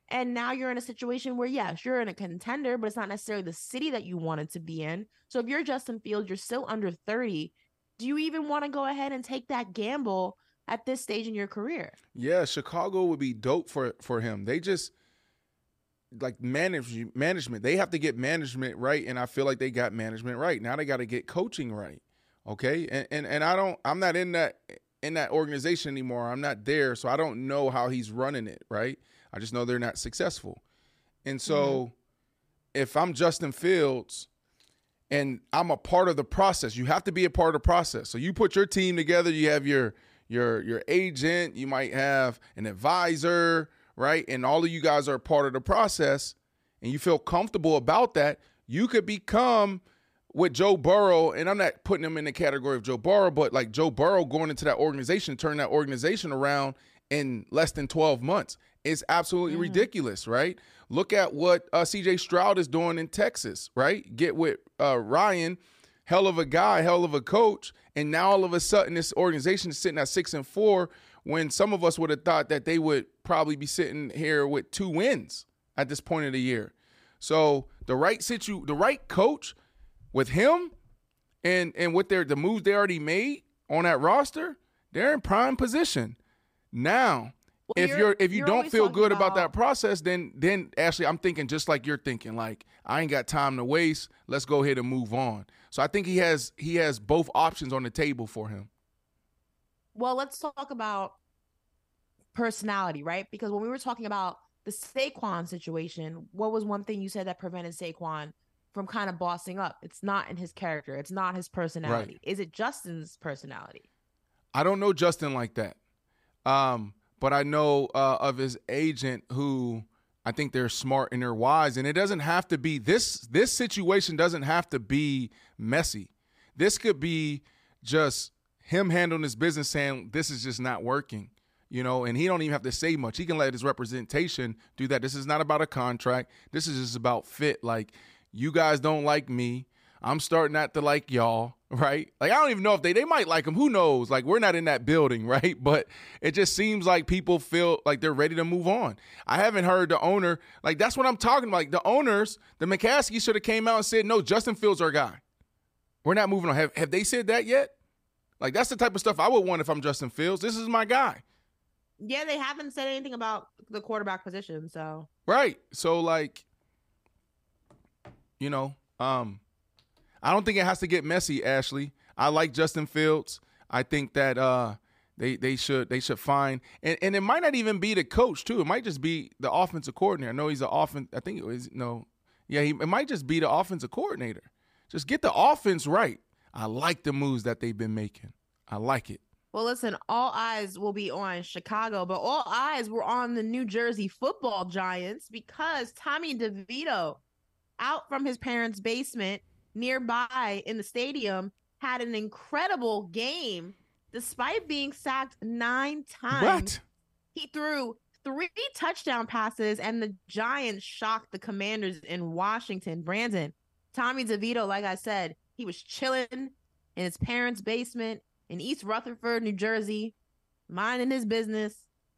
And now you're in a situation where, yes, you're in a contender, but it's not necessarily the city that you wanted to be in. So if you're Justin Fields, you're still under 30. Do you even want to go ahead and take that gamble at this stage in your career? Yeah, Chicago would be dope for him. They just, like, management. They have to get management right, and I feel like they got management right. Now they got to get coaching right, okay? And I'm not in that organization anymore. I'm not there, so I don't know how he's running it, right? I just know they're not successful. And so if I'm Justin Fields and I'm a part of the process, you have to be a part of the process. So you put your team together, you have your agent, you might have an advisor, right? And all of you guys are a part of the process and you feel comfortable about that. You could become with Joe Burrow, and I'm not putting him in the category of Joe Burrow, but like Joe Burrow going into that organization, turn that organization around in less than 12 months. It's absolutely ridiculous, right? Look at what CJ Stroud is doing in Texas, right? Get with Ryan, hell of a guy, hell of a coach, and now all of a sudden this organization is sitting at 6-4 when some of us would have thought that they would probably be sitting here with 2 wins at this point of the year. So the right coach with him and with the moves they already made on that roster, they're in prime position now. Well, if you don't feel good about that process, then Ashley, I'm thinking just like you're thinking. Like, I ain't got time to waste. Let's go ahead and move on. So I think he has both options on the table for him. Well, let's talk about personality, right? Because when we were talking about the Saquon situation, what was one thing you said that prevented Saquon from kind of bossing up? It's not in his character. It's not his personality. Right. Is it Justin's personality? I don't know Justin like that. But I know of his agent, who I think they're smart and they're wise. And it doesn't have to be this situation doesn't have to be messy. This could be just him handling his business, saying this is just not working, you know, and he don't even have to say much. He can let his representation do that. This is not about a contract. This is just about fit. Like, you guys don't like me. I'm starting not to like y'all, right? Like, I don't even know if they might like him. Who knows? Like, we're not in that building, right? But it just seems like people feel like they're ready to move on. I haven't heard the owner. Like, that's what I'm talking about. Like, the owners, the McCaskey should have came out and said, no, Justin Fields our guy. We're not moving on. Have they said that yet? Like, that's the type of stuff I would want if I'm Justin Fields. This is my guy. Yeah, they haven't said anything about the quarterback position, so. Right. So, like, you know, I don't think it has to get messy, Ashley. I like Justin Fields. I think that they should find, and it might not even be the coach too. It might just be the offensive coordinator. I know he's it might just be the offensive coordinator. Just get the offense right. I like the moves that they've been making. I like it. Well, listen, all eyes will be on Chicago, but all eyes were on the New Jersey football Giants because Tommy DeVito, out from his parents' basement nearby in the stadium, had an incredible game. Despite being sacked 9 times, what? He threw 3 touchdown passes, and the Giants shocked the Commanders in Washington. Brandon, Tommy DeVito, like I said, he was chilling in his parents' basement in East Rutherford, New Jersey, minding his business,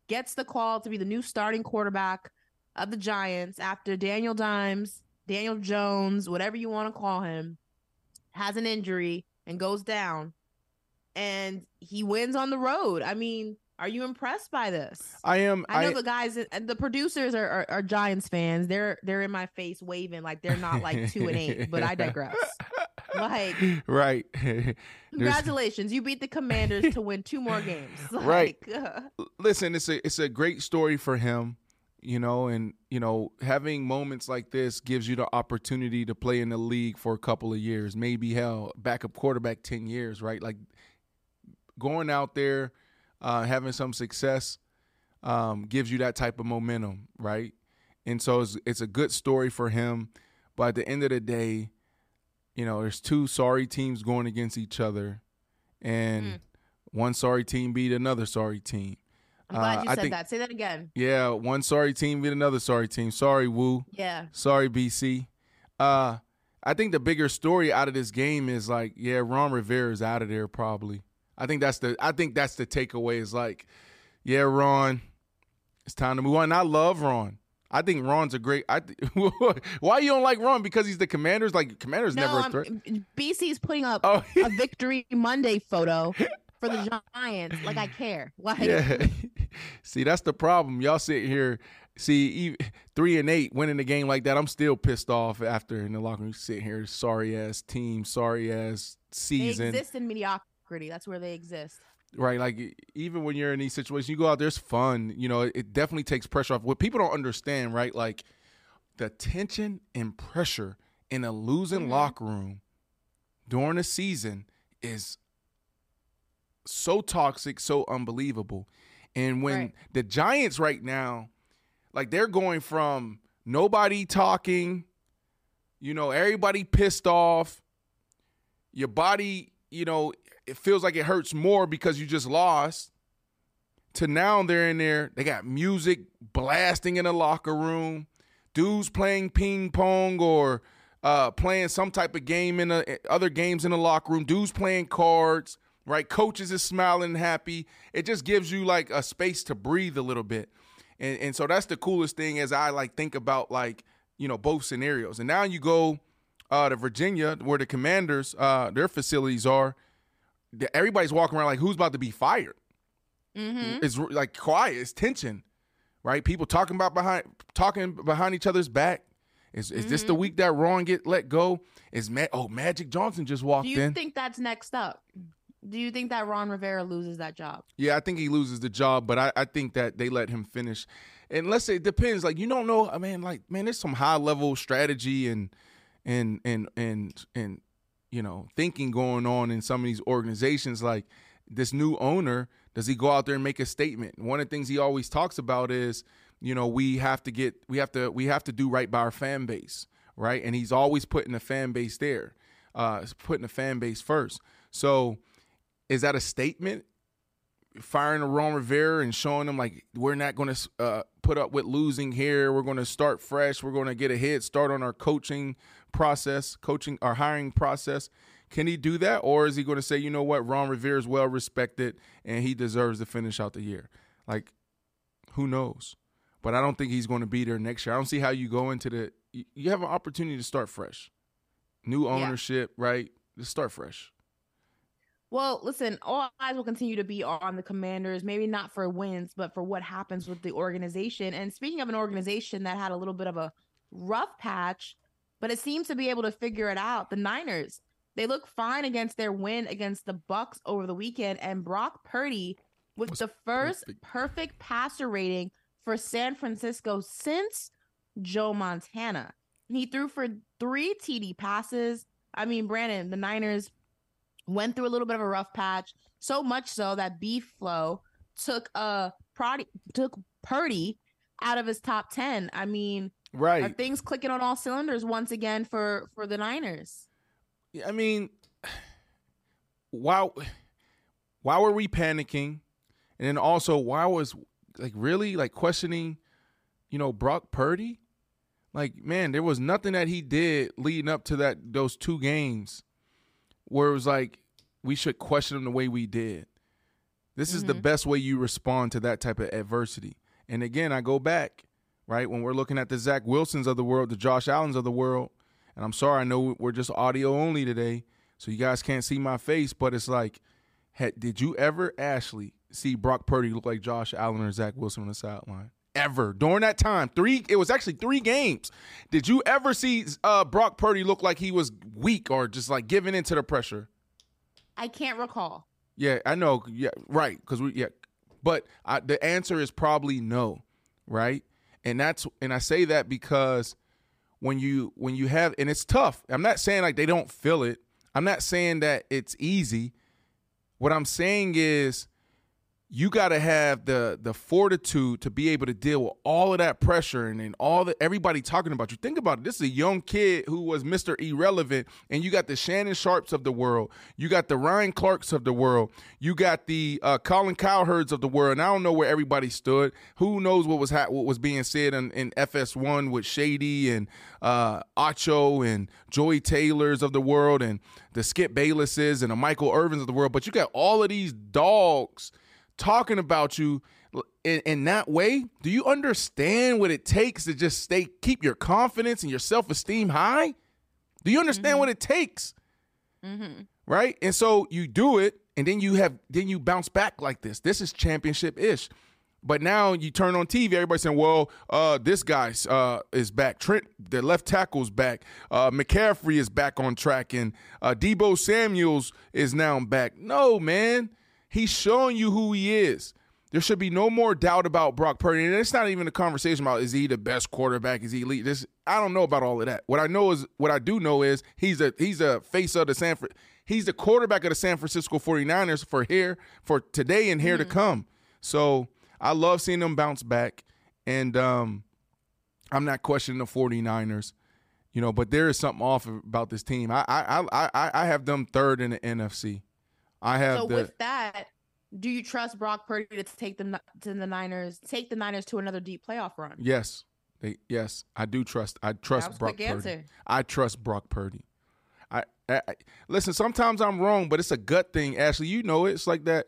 gets the call to be the new starting quarterback of the Giants after Daniel Dimes, Daniel Jones, whatever you want to call him, has an injury and goes down. And he wins on the road. I mean, are you impressed by this? I am. I know the guys, the producers are Giants fans. They're in my face waving like they're not like 2-8, but I digress. Like, right. Congratulations. You beat the Commanders to win 2 more games. Like, right. Listen, it's a great story for him, you know, and, you know, having moments like this gives you the opportunity to play in the league for a couple of years, maybe hell, backup quarterback 10 years, right? Like going out there, having some success gives you that type of momentum, right? And so it's a good story for him. But at the end of the day, you know, there's 2 sorry teams going against each other, and one sorry team beat another sorry team. I'm glad you said that. Say that again. Yeah, one sorry team beat another sorry team. Sorry, Woo. Yeah. Sorry, BC. I think the bigger story out of this game is like, yeah, Ron Rivera's out of there probably. I think that's the takeaway is like, yeah, Ron, it's time to move on. And I love Ron. I think Ron's a great. Why you don't like Ron? Because he's the Commanders. Like Commanders never a threat. BC's putting up a Victory Monday photo for the Giants. Like I care. Like yeah. See, that's the problem. Y'all sit here. See, 3-8 winning the game like that. I'm still pissed off after in the locker room. Sit here, sorry ass team, sorry ass season. They exist in mediocrity. That's where they exist. Right, like even when you're in these situations, you go out there, it's fun. You know, it definitely takes pressure off. What people don't understand, right, like the tension and pressure in a losing locker room during a season is so toxic, so unbelievable. And when the Giants right now, like they're going from nobody talking, you know, everybody pissed off, your body, you know, it feels like it hurts more because you just lost, to now they're in there. They got music blasting in the locker room, dudes playing ping pong or playing some type of game in other games in the locker room, dudes playing cards, right? Coaches is smiling and happy. It just gives you like a space to breathe a little bit. And so that's the coolest thing as I like think about like, you know, both scenarios. And now you go to Virginia where the Commanders, their facilities are, everybody's walking around like who's about to be fired. It's like quiet, it's tension, right? People talking behind each other's back. Is this the week that Ron get let go? Magic Johnson just walked in. Do you think that's next up? Do you think that Ron Rivera loses that job? Yeah, I think he loses the job, but I think that they let him finish. And let's say it depends. Like you don't know. I mean, like man, there's some high level strategy and you know, thinking going on in some of these organizations. Like this new owner, does he go out there and make a statement? One of the things he always talks about is, you know, we have to do right by our fan base, right? And he's always putting the fan base there, putting the fan base first. So is that a statement? Firing Ron Rivera and showing them like we're not going to put up with losing here. We're going to start fresh. We're going to get a head start on our hiring process. Can he do that, or is he going to say, you know what, Ron Rivera is well respected and he deserves to finish out the year? Like, who knows? But I don't think he's going to be there next year. I don't see how you go into you have an opportunity to start fresh, new ownership, right? Just start fresh. Well, listen, all eyes will continue to be on the Commanders, maybe not for wins, but for what happens with the organization. And speaking of an organization that had a little bit of a rough patch, but it seems to be able to figure it out, the Niners, they look fine against their win against the Bucks over the weekend. And Brock Purdy with the first perfect passer rating for San Francisco since Joe Montana. He threw for 3 TD passes. I mean, Brandon, the Niners went through a little bit of a rough patch, so much so that B-Flow took Purdy out of his top 10. I mean, right. Are things clicking on all cylinders once again for the Niners? I mean, why were we panicking? And then also, why was really questioning, Brock Purdy? Man, there was nothing that he did leading up to those two games where it was we should question him the way we did. This is the best way you respond to that type of adversity. And again, I go back, right, when we're looking at the Zach Wilsons of the world, the Josh Allens of the world, and I'm sorry, I know we're just audio only today, so you guys can't see my face, but it's did you ever, Ashley, see Brock Purdy look like Josh Allen or Zach Wilson on the sideline? Ever. During that time, it was actually three games. Did you ever see Brock Purdy look like he was weak or just giving into the pressure? I can't recall. Yeah, I know. Yeah, right. But the answer is probably no, right? And I say that because when you have, and it's tough. I'm not saying they don't feel it. I'm not saying that it's easy. What I'm saying is, you got to have the fortitude to be able to deal with all of that pressure and all the everybody talking about you. Think about it. This is a young kid who was Mr. Irrelevant, and you got the Shannon Sharps of the world. You got the Ryan Clarks of the world. You got the Colin Cowherds of the world, and I don't know where everybody stood. Who knows what was being said in FS1 with Shady and Acho and Joy Taylors of the world and the Skip Baylesses and the Michael Irvins of the world. But you got all of these dogs talking about you in that way. Do you understand what it takes to just keep your confidence and your self-esteem high? Do you understand what it takes? Right? And so you do it, and then you bounce back like this. This is championship-ish. But now you turn on TV, everybody's saying, well, this guy is back. Trent, the left tackle's back. McCaffrey is back on track, and Debo Samuels is now back. No, man. He's showing you who he is. There should be no more doubt about Brock Purdy. And it's not even a conversation about, is he the best quarterback? Is he elite? I don't know about all of that. What I do know is he's a face of the he's the quarterback of the San Francisco 49ers for today and here to come. So I love seeing them bounce back. And I'm not questioning the 49ers, but there is something off about this team. I have them third in the NFC. With that, do you trust Brock Purdy to take the Niners to another deep playoff run? Yes. I do trust. I trust Brock Purdy. Answer. I trust Brock Purdy. I listen, sometimes I'm wrong, but it's a gut thing, Ashley. You know it. It's like that.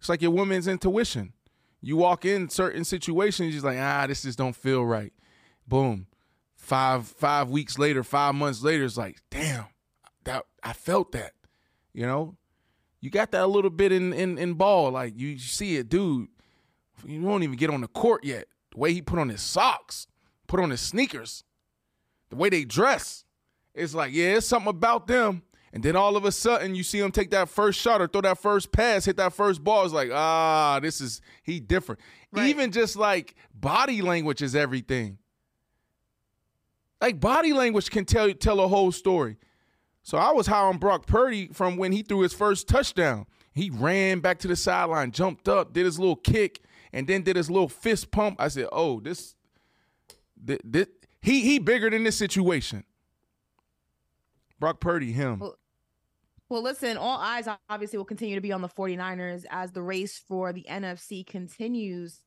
It's like your woman's intuition. You walk in certain situations, you're this just don't feel right. Boom. Five months later, it's damn, that I felt that, You got that a little bit in ball. You see it, dude, you won't even get on the court yet. The way he put on his socks, put on his sneakers, the way they dress. It's it's something about them. And then all of a sudden you see him take that first shot or throw that first pass, hit that first ball. It's he different. Right. Even just body language is everything. Body language can tell a whole story. So I was high on Brock Purdy from when he threw his first touchdown. He ran back to the sideline, jumped up, did his little kick, and then did his little fist pump. I said, oh, this he bigger than this situation. Brock Purdy, him. Well, listen, all eyes obviously will continue to be on the 49ers as the race for the NFC continues.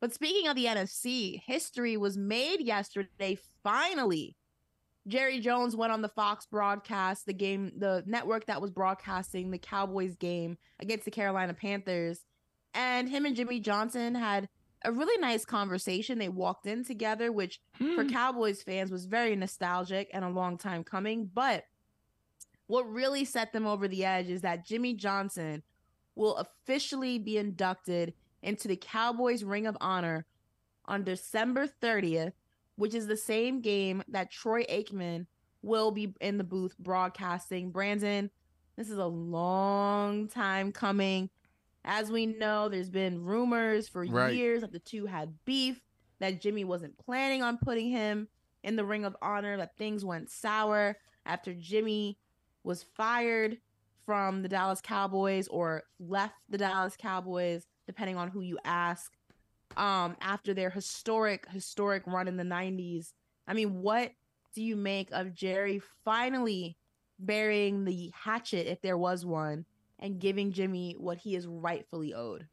But speaking of the NFC, history was made yesterday, finally. Jerry Jones went on the Fox broadcast, the game, the network that was broadcasting the Cowboys game against the Carolina Panthers. And him and Jimmy Johnson had a really nice conversation. They walked in together, which for Cowboys fans was very nostalgic and a long time coming. But what really set them over the edge is that Jimmy Johnson will officially be inducted into the Cowboys Ring of Honor on December 30th. Which is the same game that Troy Aikman will be in the booth broadcasting. Brandon, this is a long time coming. As we know, there's been rumors for years that the two had beef, that Jimmy wasn't planning on putting him in the Ring of Honor, that things went sour after Jimmy was fired from the Dallas Cowboys or left the Dallas Cowboys, depending on who you ask, after their historic run in the 90s. I mean, what do you make of Jerry finally burying the hatchet, if there was one, and giving Jimmy what he is rightfully owed?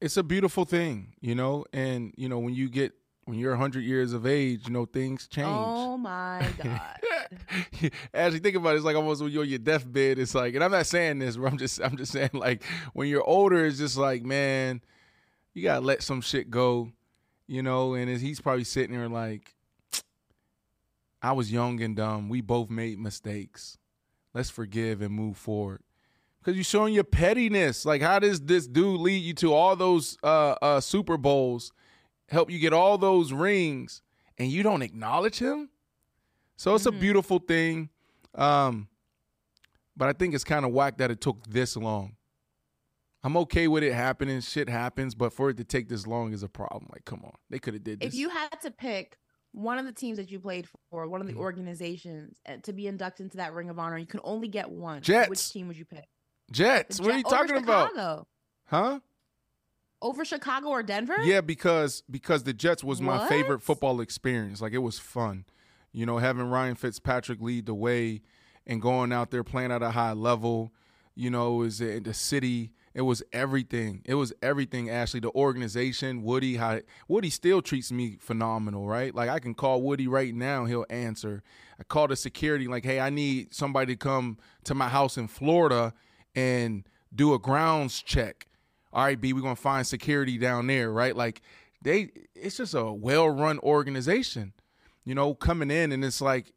It's a beautiful thing, you know, and, you know, when you're 100 years of age, you know, things change. Oh, my God. As you think about it, it's like almost when you're on your deathbed, it's like, and I'm not saying this, but I'm just saying, like, when you're older, it's just like, man, you got to let some shit go, you know, and he's probably sitting there like, I was young and dumb. We both made mistakes. Let's forgive and move forward. Because you're showing your pettiness. Like, how does this dude lead you to all those Super Bowls, help you get all those rings, and you don't acknowledge him? So it's a beautiful thing. But I think it's kind of whack that it took this long. I'm okay with it happening. Shit happens. But for it to take this long is a problem. Like, come on. They could have did this. If you had to pick one of the teams that you played for, one of the organizations, to be inducted into that Ring of Honor, you can only get one. Jets. Which team would you pick? Jets. What are you talking about? Chicago. Huh? Over Chicago or Denver? Yeah, because the Jets was my favorite football experience. Like, it was fun. You know, having Ryan Fitzpatrick lead the way and going out there playing at a high level, you know, it was in the city. It was everything. It was everything, Ashley. The organization, Woody. Woody still treats me phenomenal, right? Like, I can call Woody right now. He'll answer. I call the security like, hey, I need somebody to come to my house in Florida and do a grounds check. All right, B, we're going to find security down there, right? Like, it's just a well-run organization, you know, coming in. And it's like,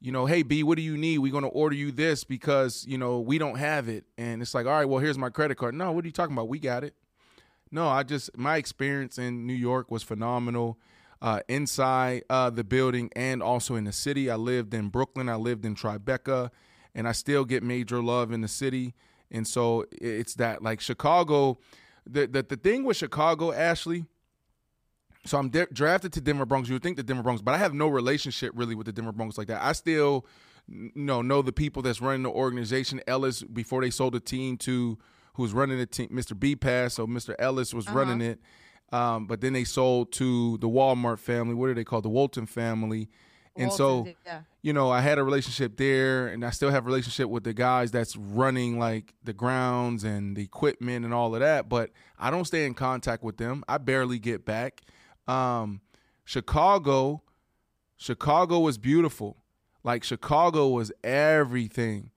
you know, hey, B, what do you need? We're going to order you this because, you know, we don't have it. And it's like, all right, well, here's my credit card. No, what are you talking about? We got it. No, my experience in New York was phenomenal inside the building and also in the city. I lived in Brooklyn. I lived in Tribeca. And I still get major love in the city. And so it's that, like, Chicago, the thing with Chicago, Ashley, so I'm drafted to Denver Broncos. You would think the Denver Broncos, but I have no relationship really with the Denver Broncos like that. I still know the people that's running the organization. Ellis, before they sold the team to who's running the team, Mr. B Pass, so Mr. Ellis was running it. But then they sold to the Walmart family. What are they called? The Walton family. And so, you know, I had a relationship there, and I still have a relationship with the guys that's running, like, the grounds and the equipment and all of that. But I don't stay in contact with them. I barely get back. Chicago was beautiful. Like, Chicago was everything.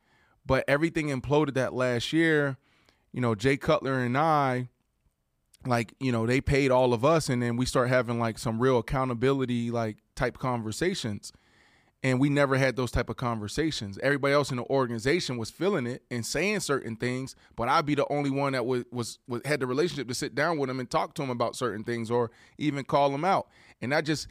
But everything imploded that last year. You know, Jay Cutler and I, like, you know, they paid all of us, and then we start having, like, some real accountability, like, type conversations, and we never had those type of conversations. Everybody else in the organization was feeling it and saying certain things, but I'd be the only one that was had the relationship to sit down with them and talk to them about certain things or even call them out. And that just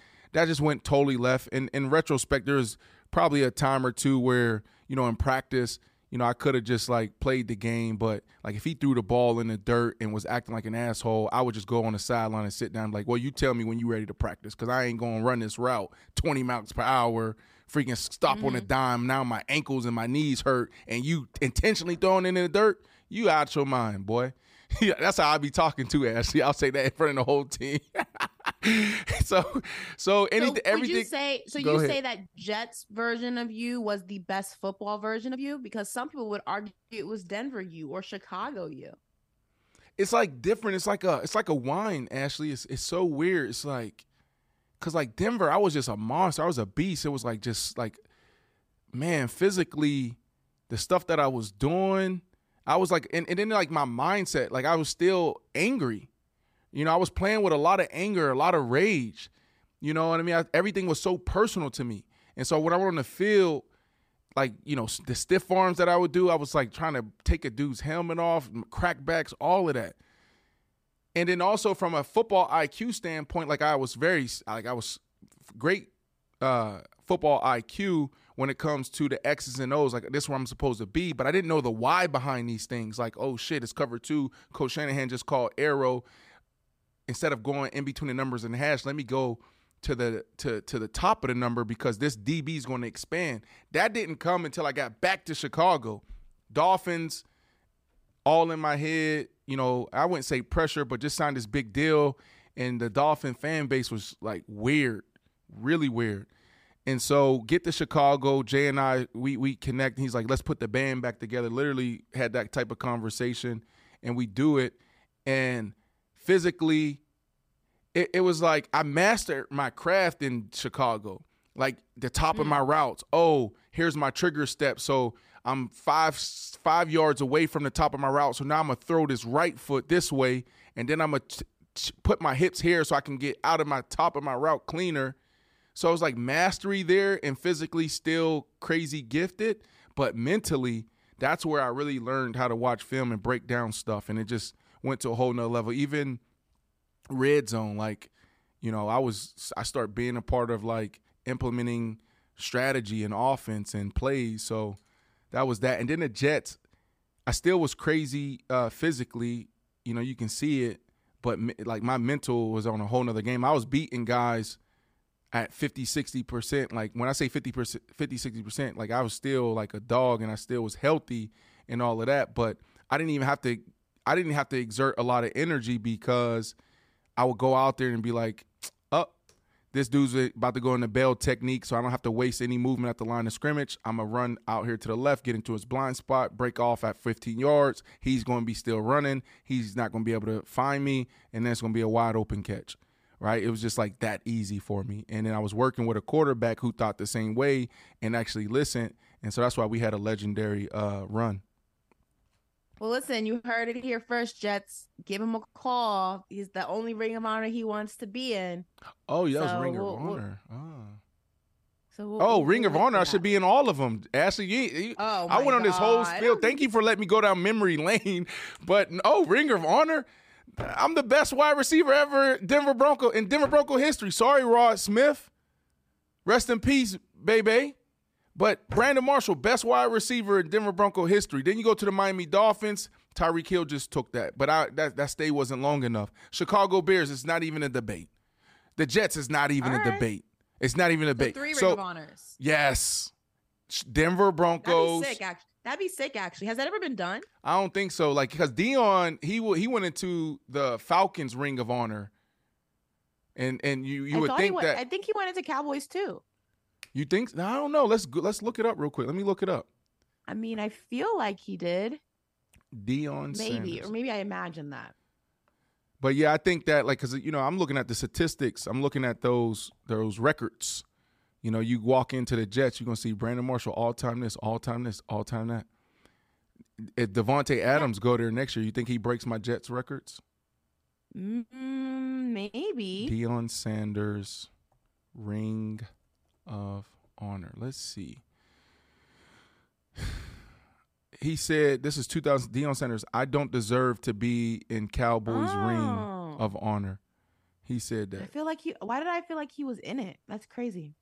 went totally left. And in retrospect, there's probably a time or two where, you know, in practice, you know, I could have just, like, played the game, but, like, if he threw the ball in the dirt and was acting like an asshole, I would just go on the sideline and sit down, like, well, you tell me when you're ready to practice, because I ain't going to run this route 20 miles per hour, freaking stop on a dime. Now my ankles and my knees hurt, and you intentionally throwing it in the dirt? You out your mind, boy. Yeah, that's how I be talking to Ashley. I'll say that in front of the whole team. Everything. You say that Jets version of you was the best football version of you, because some people would argue it was Denver you or Chicago you. It's like different. It's like a wine, Ashley. It's so weird. It's like, cause like Denver, I was just a monster. I was a beast. It was like just like, man, physically, the stuff that I was doing. I was like, and then like my mindset, like I was still angry. You know, I was playing with a lot of anger, a lot of rage. You know what I mean? Everything was so personal to me. And so when I went on the field, like, you know, the stiff arms that I would do, I was like trying to take a dude's helmet off, crackbacks, all of that. And then also from a football IQ standpoint, like I was great football IQ when it comes to the X's and O's, like this is where I'm supposed to be, but I didn't know the why behind these things. Like, oh shit, it's cover two. Coach Shanahan just called arrow. Instead of going in between the numbers and the hash, let me go to the top of the number because this DB is going to expand. That didn't come until I got back to Chicago. Dolphins, all in my head, you know, I wouldn't say pressure, but just signed this big deal. And the Dolphin fan base was like weird, really weird. And so get to Chicago, Jay and I, we connect. And he's like, let's put the band back together. Literally had that type of conversation, and we do it. And physically, it was like I mastered my craft in Chicago, like the top of my routes. Oh, here's my trigger step. So I'm five yards away from the top of my route. So now I'm going to throw this right foot this way, and then I'm going to put my hips here so I can get out of my top of my route cleaner. So it was like mastery there, and physically still crazy gifted, but mentally that's where I really learned how to watch film and break down stuff, and it just went to a whole nother level. Even red zone, like, you know, I start being a part of like implementing strategy and offense and plays. So that was that. And then the Jets, I still was crazy physically, you know, you can see it. But, like, my mental was on a whole nother game. I was beating guys at 50, 60%. Like, when I say 50%, 50, 60%, like, I was still like a dog, and I still was healthy and all of that. But I didn't have to exert a lot of energy, because I would go out there and be like, oh, this dude's about to go into bail technique, so I don't have to waste any movement at the line of scrimmage. I'm going to run out here to the left, get into his blind spot, break off at 15 yards. He's going to be still running. He's not going to be able to find me, and then it's going to be a wide open catch, right? It was just like that easy for me. And then I was working with a quarterback who thought the same way and actually listened, and so that's why we had a legendary run. Well, listen, you heard it here first, Jets. Give him a call. He's the only Ring of Honor he wants to be in. Oh, yeah, that was Ring of Honor. Ring of Honor. I should be in all of them. Ashley, I went on this whole spiel. Thank you for letting me go down memory lane. But, Ring of Honor, I'm the best wide receiver ever in Denver Bronco history. Sorry, Rod Smith. Rest in peace, baby. But Brandon Marshall, best wide receiver in Denver Bronco history. Then you go to the Miami Dolphins. Tyreek Hill just took that. But that stay wasn't long enough. Chicago Bears, it's not even a debate. The Jets is not even a debate. It's not even a debate. So 3 Ring of Honors. Yes. Denver Broncos. That'd be sick, actually. Has that ever been done? I don't think so. Like, because Deion, he went into the Falcons Ring of Honor. And you would think that. I think he went into Cowboys, too. You think? No, I don't know. Let's look it up real quick. Let me look it up. I mean, I feel like he did. Deion Sanders. Maybe I imagine that. But yeah, I think that, like, because, you know, I'm looking at the statistics. I'm looking at those records. You know, you walk into the Jets, you're gonna see Brandon Marshall, all time this, all time this, all time that. If Davante Adams go there next year, you think he breaks my Jets records? Maybe. Deion Sanders, Ring of Honor. Let's see. He said, this is 2000, Deion Sanders, I don't deserve to be in Cowboys Ring of Honor. He said that. I feel like why did I feel like he was in it? That's crazy.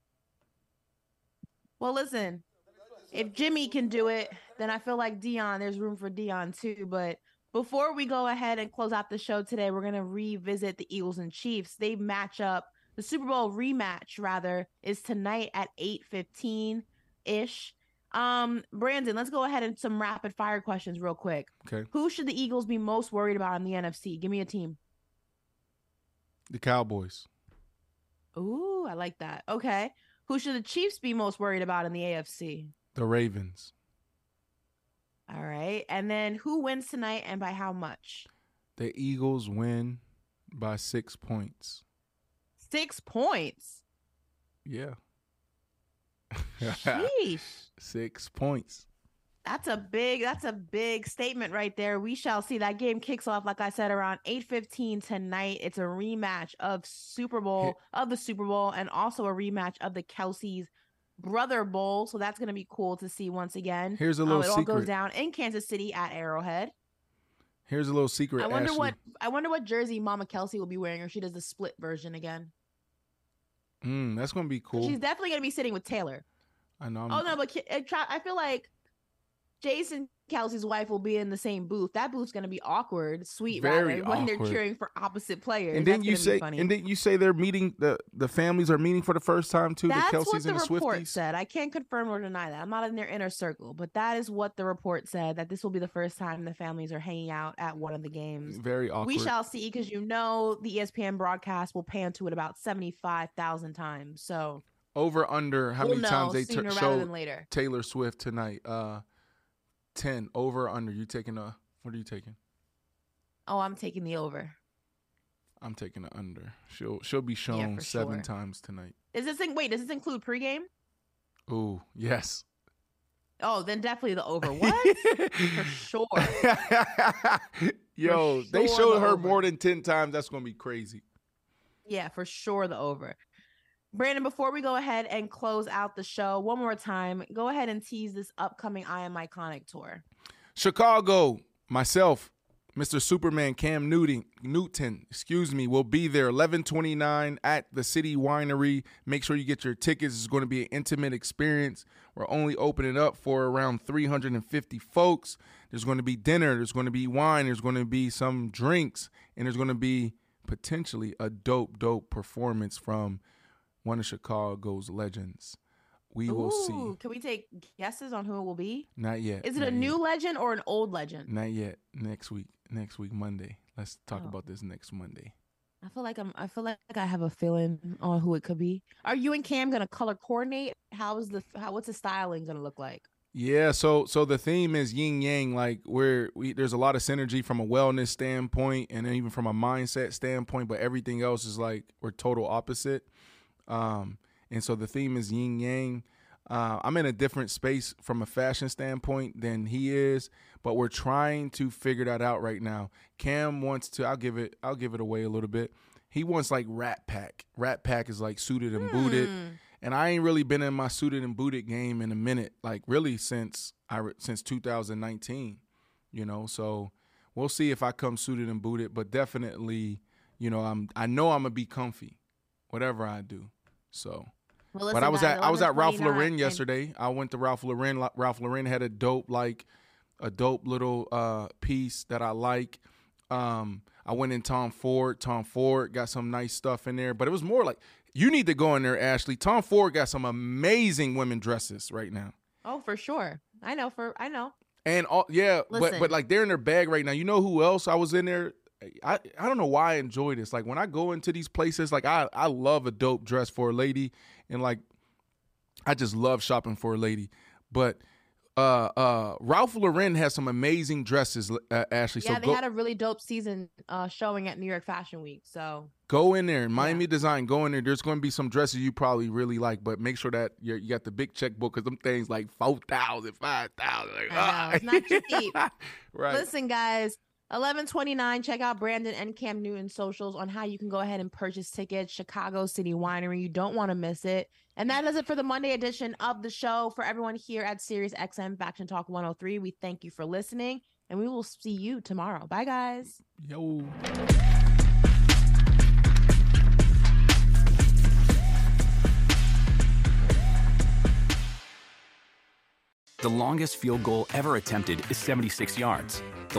Well, listen, if Jimmy can do it, then I feel like Deion, there's room for Deion too. But before we go ahead and close out the show today, we're going to revisit the Eagles and Chiefs. They match up. The Super Bowl rematch, rather, is tonight at 8:15-ish. Brandon, let's go ahead and some rapid-fire questions real quick. Okay. Who should the Eagles be most worried about in the NFC? Give me a team. The Cowboys. Ooh, I like that. Okay. Who should the Chiefs be most worried about in the AFC? The Ravens. All right. And then who wins tonight and by how much? The Eagles win by 6 points. 6 points. Yeah. Sheesh. 6 points. That's a big statement right there. We shall see. That game kicks off, like I said, around 8:15 tonight. It's a rematch of the Super Bowl, and also a rematch of the Kelsey's Brother Bowl. So that's going to be cool to see once again. Here's a little secret. It all goes down in Kansas City at Arrowhead. Here's a little secret. I wonder what jersey Mama Kelsey will be wearing if she does the split version again. That's gonna be cool. She's definitely gonna be sitting with Taylor. I know. But I feel like Jason Kelsey's wife will be in the same booth. That booth's going to be awkward, when they're cheering for opposite players. And then you say they're meeting, the families are meeting for the first time too. That's the Kelseys and the Swifties. That's what the report said. I can't confirm or deny that. I'm not in their inner circle, but that is what the report said, that this will be the first time the families are hanging out at one of the games. Very awkward. We shall see, because you know the ESPN broadcast will pan to it about 75,000 times. So over under how many times they show Taylor Swift tonight? 10 over or under? You taking a? What are you taking? Oh, I'm taking the over. I'm taking the under. She'll be shown seven times tonight. Does this include pregame? Ooh, yes. Oh, then definitely the over. What? For sure. Yo, for sure they showed her over more than 10 times. That's gonna be crazy. Yeah, for sure the over. Brandon, before we go ahead and close out the show, one more time, go ahead and tease this upcoming I Am Iconic tour. Chicago, myself, Mr. Superman, Cam Newton, will be there 11/29 at the City Winery. Make sure you get your tickets. It's going to be an intimate experience. We're only opening up for around 350 folks. There's going to be dinner. There's going to be wine. There's going to be some drinks. And there's going to be potentially a dope performance from one of Chicago's legends. We will see. Can we take guesses on who it will be? Not yet. Is it a new legend or an old legend? Not yet. Next week, Monday. Let's talk about this next Monday. I feel like I have a feeling on who it could be. Are you and Cam gonna color coordinate? What's the styling gonna look like? Yeah, so the theme is yin yang. Like there's a lot of synergy from a wellness standpoint and then even from a mindset standpoint, but everything else is like we're total opposite. And so the theme is yin yang. I'm in a different space from a fashion standpoint than he is, but we're trying to figure that out right now. Cam wants to, I'll give it away a little bit. He wants like Rat Pack. Rat Pack is like suited and booted. And I ain't really been in my suited and booted game in a minute, like really since 2019, you know? So we'll see if I come suited and booted, but definitely, you know, I know I'm gonna be comfy, whatever I do. So, well, but I was at Ralph Lauren yesterday. I went to Ralph Lauren. Ralph Lauren had a dope little piece that I like. I went in Tom Ford. Tom Ford got some nice stuff in there, but it was more like you need to go in there, Ashley. Tom Ford got some amazing women dresses right now. Oh, for sure. I know. And all, yeah, listen. but like they're in their bag right now. You know who else I was in there? I don't know why I enjoy this. Like when I go into these places, like I love a dope dress for a lady, and like I just love shopping for a lady. But Ralph Lauren has some amazing dresses, Ashley. Yeah, so they had a really dope season showing at New York Fashion Week. So go in there, Miami Design. Go in there. There's going to be some dresses you probably really like, but make sure that you got the big checkbook, because them things like 4,000, 5,000. It's not cheap. Right. Listen, guys. 11/29, check out Brandon and Cam Newton's socials on how you can go ahead and purchase tickets. Chicago City Winery. You don't want to miss it. And that does it for the Monday edition of the show. For everyone here at Sirius XM Faction Talk 103, we thank you for listening, and we will see you tomorrow. Bye, guys. Yo. The longest field goal ever attempted is 76 yards. The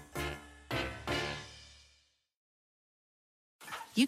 You